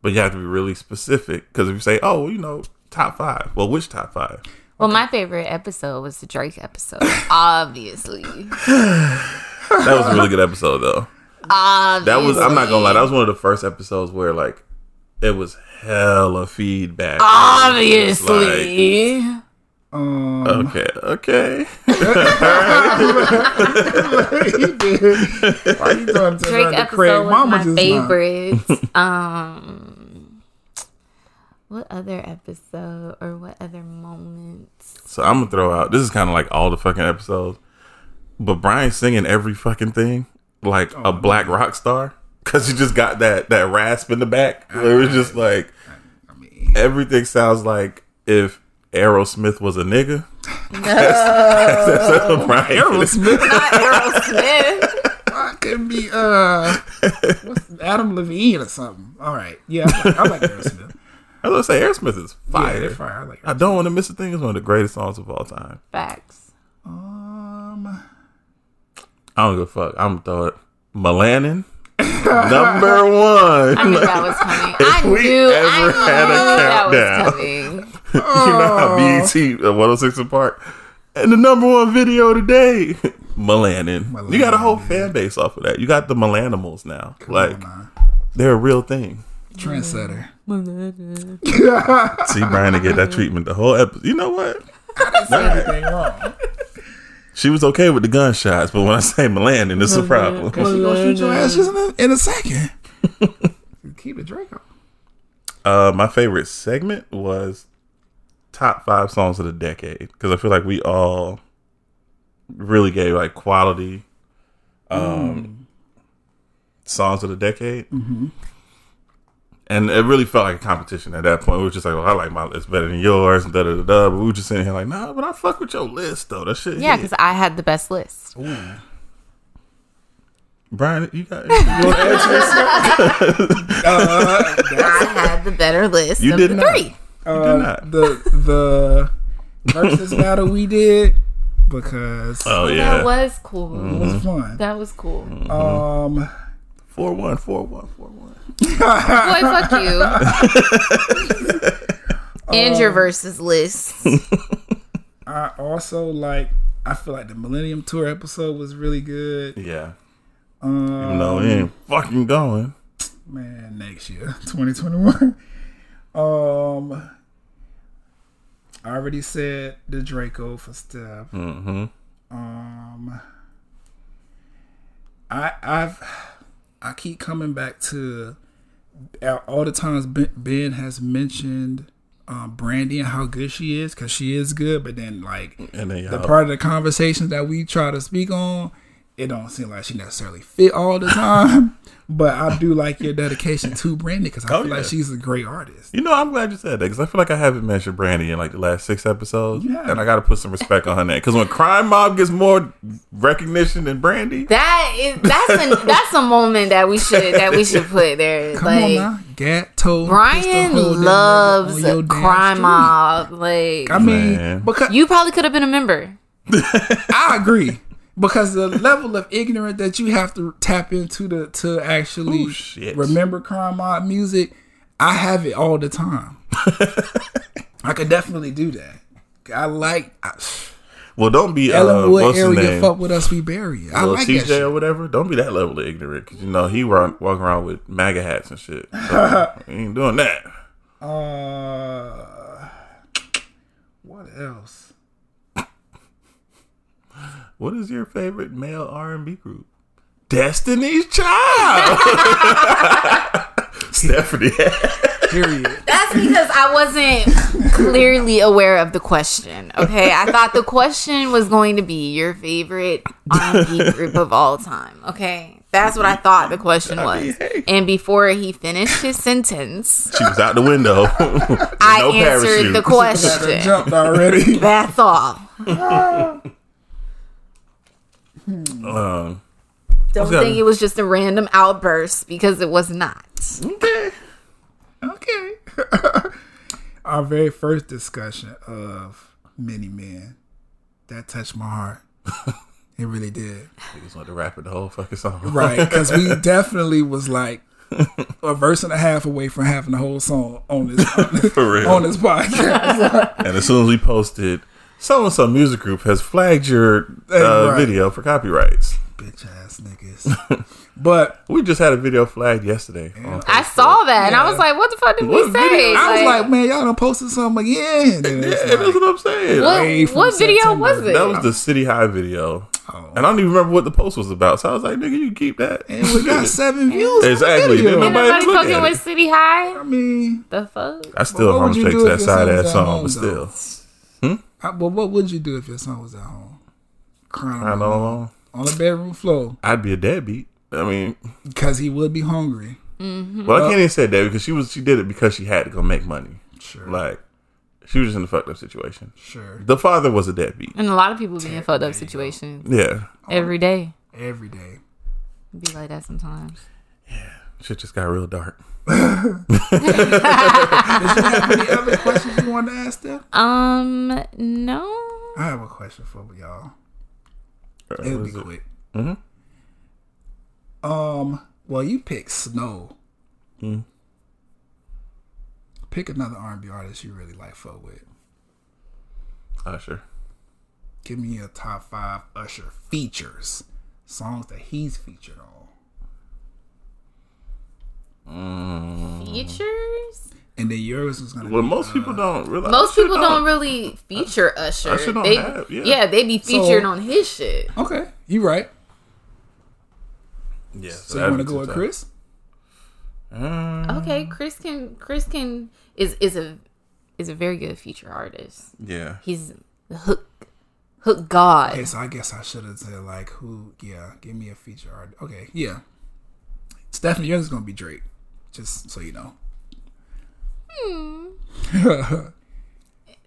but you have to be really specific because if you say, "Oh, you know, top 5," well, which top 5? Well, my favorite episode was the Drake episode, obviously. That was a really good episode, though. Obviously. That was. I'm not gonna lie. That was one of the first episodes where like. It was hella feedback. Obviously. Like, okay. Why you doing Drake episode was my favorite. What other episode or what other moments? So I'm gonna throw out. This is kind of like all the fucking episodes, but Brian singing every fucking thing like a black rock star. Because you just got that rasp in the back. It was just like, everything sounds like if Aerosmith was a nigga. No. That's right. Aerosmith. Not Aerosmith. I could be Adam Levine or something. All right. Yeah, I like Aerosmith. I was going to say, Aerosmith is fire. Yeah, fire. I like Aerosmith. I Don't Want to Miss a Thing is one of the greatest songs of all time. Facts. I don't give a fuck. I'm going to throw it. Melanin. Number one. I mean, that was coming. If we ever had a countdown. You know how BET 106 and Park. And the number one video today, Melanin. You got a whole fan base off of that. You got the Melanimals now. Come like, on, they're a real thing. Trendsetter. See, Brian to get that treatment the whole episode. You know what? I didn't say anything wrong. She was okay with the gunshots, but when I say Melanin, it's a problem. Because she's going to shoot your ass just in a second. Keep it Draco. My favorite segment was top 5 songs of the decade, because I feel like we all really gave like quality songs of the decade, and it really felt like a competition at that point. We were just like, "Well, I like my list better than yours," and da da da. But we were just sitting here like, "Nah, but I fuck with your list though." That shit, yeah, because I had the best list. Ooh. Brian, you got anything you want to add to this? I had the better list. You did not. Three. The versus battle we did because that was cool. It was fun. That was cool. 4-1 Boy, fuck you. And your versus list. I also I feel like the Millennium Tour episode was really good. Yeah. Even though it ain't fucking going. Man, next year, 2021. I already said the Draco for Steph. I keep coming back to all the times Ben has mentioned Brandy and how good she is, because she is good, but then the part of the conversation that we try to speak on, it don't seem like she necessarily fit all the time. But I do like your dedication to Brandy, because I feel like she's a great artist. You know, I'm glad you said that, because I feel like I haven't mentioned Brandy in the last 6 episodes. Yeah. And I got to put some respect on her name, because when Crime Mob gets more recognition than Brandy, that's a moment that we should put there. Come on now. Gato. Brian loves Crime Mob. Because you probably could have been a member. I agree. Because the level of ignorance that you have to tap into to actually remember Crime Mob music, I have it all the time. I could definitely do that. Well, don't be Ellenwood area. Fuck with us, we bury it. I like TJ that shit. Or whatever. Don't be that level of ignorant, because you know he walking around with MAGA hats and shit. So he ain't doing that. What else? What is your favorite male R&B group? Destiny's Child. Stephanie. Period. That's because I wasn't clearly aware of the question. Okay, I thought the question was going to be your favorite R&B group of all time. Okay, that's what I thought the question was. And before he finished his sentence, she was out the window. I answered the question. Jumped already. That's all. Don't think it was just a random outburst, because it was not. Okay. Our very first discussion of Many Men, that touched my heart. It really did. We just wanted to rap it the whole fucking song. Right, because we definitely was a verse and a half away from having the whole song on this podcast. And as soon as we posted, so-and-so music group has flagged your video for copyrights. Bitch ass niggas. But we just had a video flagged yesterday. Yeah. I saw that and I was like, what the fuck did we say? I was like, man, y'all done posted something again. And that's what I'm saying. What video was it? That was the City High video. Oh. And I don't even remember what the post was about. So I was like, nigga, you can keep that. And we got 7 views. Exactly. Nobody fucking with City High? I mean, the fuck? I still home shakes that side ass song, but still. What would you do if your son was at home? Crying alone. On the bedroom floor. I'd be a deadbeat. I mean, because he would be hungry. Mm-hmm. Well, I can't even say that, because she did it because she had to go make money. Sure. She was just in a fucked up situation. Sure. The father was a deadbeat. And a lot of people be in fucked up situations. Yeah. Every day. Be like that sometimes. Yeah. Shit just got real dark. Did you have any other questions you wanted to ask them? No. I have a question for y'all. It'll be quick. Mm-hmm. Well, you pick Snow. Mm. Pick another R&B artist you really like fuck with. Usher. Give me a top 5 Usher features. Songs that he's featured on. Features? And then yours was gonna. Well, be, most people don't realize. Most people don't really feature Usher. Usher don't have, yeah, they be featured on his shit. Okay, you right. Yeah. So you want to go with Chris? Okay, Chris is a very good feature artist. Yeah, he's hook god. Okay, so I guess I should have said like who? Yeah, give me a feature artist. Okay, yeah. Stephanie, yours is gonna be Drake. Just so you know.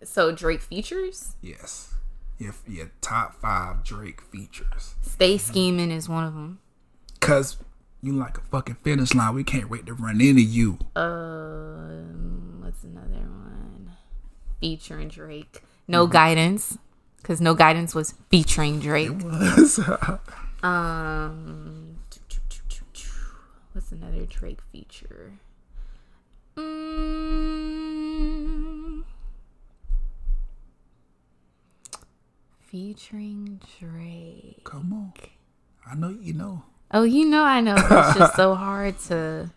So Drake features? Yes. Your top 5 Drake features. Stay Scheming is one of them. Cause you like a fucking finish line. We can't wait to run into you. What's another one? Featuring Drake. No Guidance. Cause No Guidance was featuring Drake. It was. What's another Drake feature? Featuring Drake. Come on, I know you know. Oh, you know I know. It's just so hard to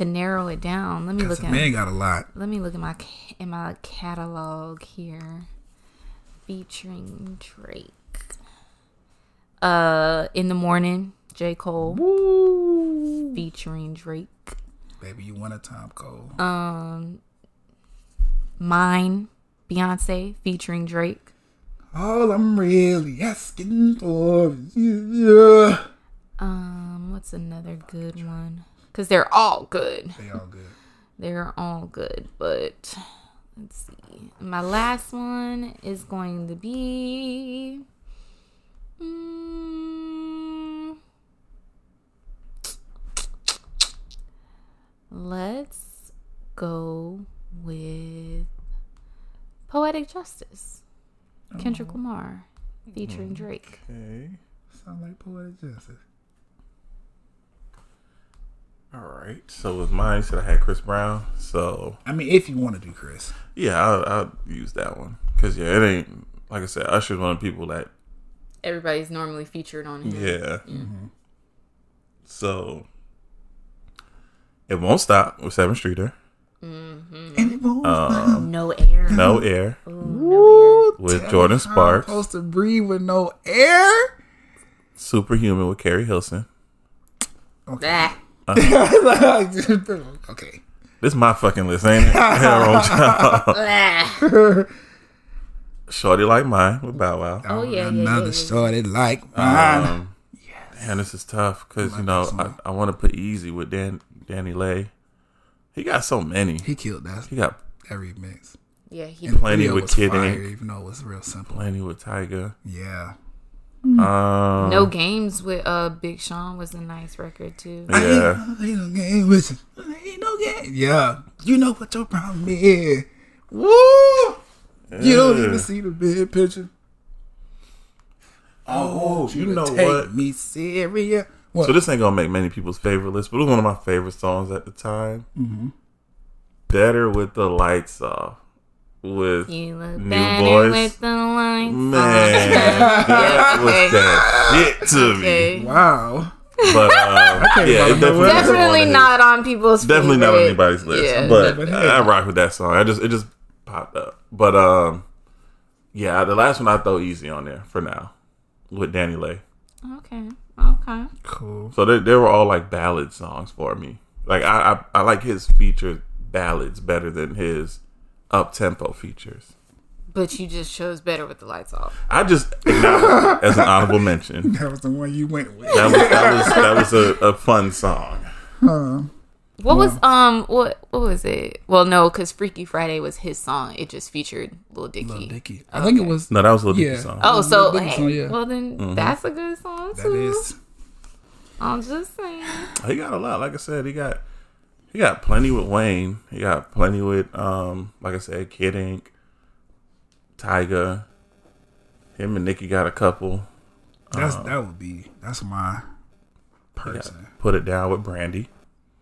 narrow it down. Let me look. Man got a lot. Let me look at my catalog here. Featuring Drake. In the Morning, J. Cole. Woo. Featuring Drake. Baby, you want a Tom Cole. Mine, Beyonce, featuring Drake. All I'm really asking for is you. What's another good one? Because they're all good. They're all good, but let's see. My last one is going to be... Let's go with Poetic Justice. Kendrick Lamar featuring Drake. Okay. Sound like Poetic Justice. Alright. So with mine, you said I had Chris Brown. So I mean, if you want to do Chris. Yeah, I'll use that one. Because it ain't, like I said, Usher's one of the people that everybody's normally featured on him. Yeah. Mm-hmm. So... It Won't Stop with 7th Streeter. Mm-hmm. And It Won't Stop. No Air. No Air. Ooh, No Air. With Jordan Sparks. I'm supposed to breathe with No Air? Superhuman with Carrie Hilson. Okay. Okay. This is my fucking list, ain't it? Wrong. Shorty Like Mine with Bow Wow. Oh, yeah. Another Shorty Like Mine. Man, this is tough because, you know, I want to put Easy with Danny Lay. He got so many. He killed that. He got every mix. Yeah, he did. Plenty with Kid Ink, even though it was real simple. Plenty with Tyga. Yeah. No Games with Big Sean was a nice record too. Yeah. Ain't no game with you. Ain't no game. Yeah. You know what your problem is. Woo! Yeah. You don't even see the big picture. Oh, you know take what? Me serious. What? So this ain't gonna make many people's favorite list, but it was one of my favorite songs at the time. Mm-hmm. Better with the Lights Off with You Look New Better Boys. With the Lights Man, off. That was that shit to me. Wow. But yeah, it definitely not on people's. Definitely favorite. Not on anybody's list. Yeah. But hey. I rock with that song. It just popped up. But yeah, the last one I throw Easy on there for now. With Danny Lay. Okay. Cool. So they were all like ballad songs for me. Like I like his featured ballads better than his up-tempo features. But you just chose Better with the Lights Off. I just acknowledged as an honorable mention. That was the one you went with. That was a fun song. What was it? Well, no, because Freaky Friday was his song. It just featured Lil Dicky. I think it was. No, that was Lil Dicky's song. Oh, so hey, song, yeah. Well then, that's a good song too. That is. I'm just saying. He got a lot. Like I said, he got plenty with Wayne. He got plenty with like I said, Kid Ink, Tyga. Him and Nicki got a couple. That's my person. Put It Down with Brandy.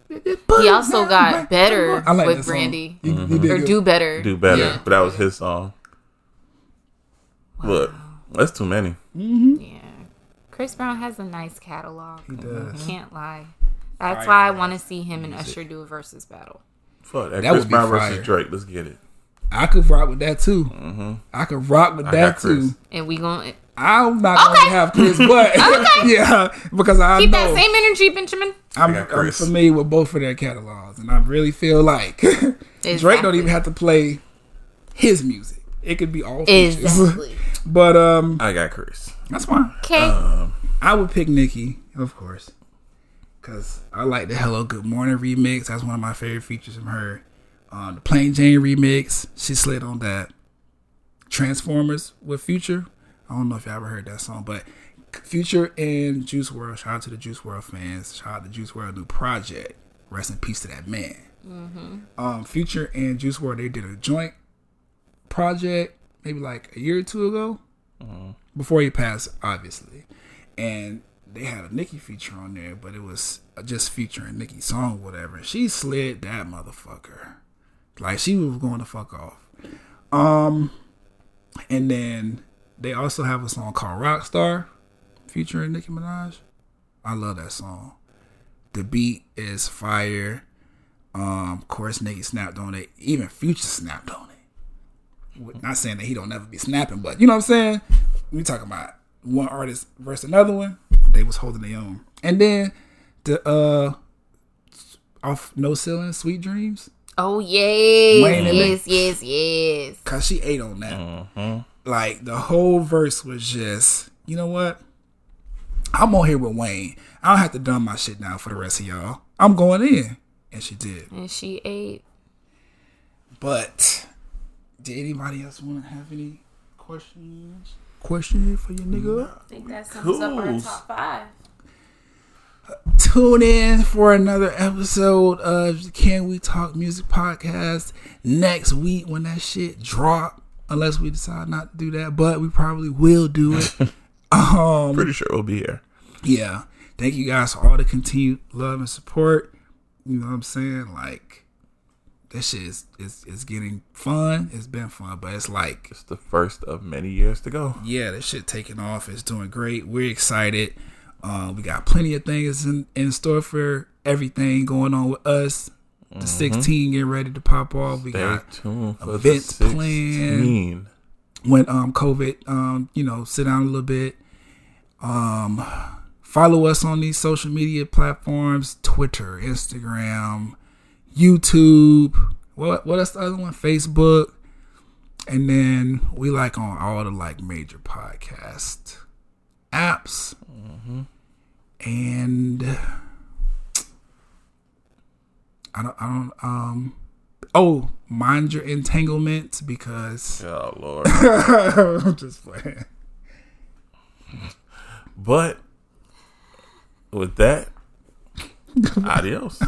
He also got better with Brandy. Or Do Better. Do Better. Yeah. But that was his song. Wow. Look, that's too many. Mm-hmm. Yeah. Chris Brown has a nice catalog. He does. Can't lie. That's why I want to see him and Usher do a versus battle. Fuck that. Chris Brown versus Drake. Let's get it. I could rock with that too. Mm-hmm. I could rock with that too. And we going I'm not gonna have Chris, but yeah, because I keep know that same energy, Benjamin. I'm familiar with both of their catalogs, and I really feel like Drake don't even have to play his music; it could be all features. Exactly. But I got Chris. That's fine. Okay, I would pick Nicki, of course, because I like the Hello Good Morning remix. That's one of my favorite features from her. The Plain Jane remix, she slid on that. Transformers with Future. I don't know if y'all ever heard that song, but Future and Juice WRLD, shout out to the Juice WRLD fans, shout out to Juice WRLD new project. Rest in peace to that man. Mm-hmm. Future and Juice WRLD, they did a joint project maybe like a year or two ago, before he passed, obviously. And they had a Nicki feature on there, but it was just featuring Nicki's song, whatever. She slid that motherfucker. Like she was going to fuck off. And then they also have a song called Rockstar featuring Nicki Minaj. I love that song. The beat is fire. Of course, Nicki snapped on it. Even Future snapped on it. Not saying that he don't ever be snapping, but you know what I'm saying? We talking about one artist versus another one. They was holding their own. And then the off No Ceilings, Sweet Dreams. Oh, yes. Wayne and yes. Because she ate on that. Mm-hmm. Like, the whole verse was just, you know what? I'm on here with Wayne. I don't have to dumb my shit down for the rest of y'all. I'm going in. And she did. And she ate. But, did anybody else want to have any questions? Question for your nigga? I think that sums up our top five. Tune in for another episode of Can We Talk Music Podcast next week when that shit drop. Unless we decide not to do that, but we probably will do it. Pretty sure we'll be here. Yeah. Thank you guys for all the continued love and support. You know what I'm saying? Like, that shit is getting fun. It's been fun, but it's like... It's the first of many years to go. Yeah, this shit taking off. It's doing great. We're excited. We got plenty of things in store for everything going on with us. The 16 getting ready to pop off. We got events planned when COVID sit down a little bit. Follow us on these social media platforms: Twitter, Instagram, YouTube. What else? The other one, Facebook, and then we like on all the like major podcast apps and. Mind your entanglements because... Oh, Lord. I'm just playing. But with that, adios.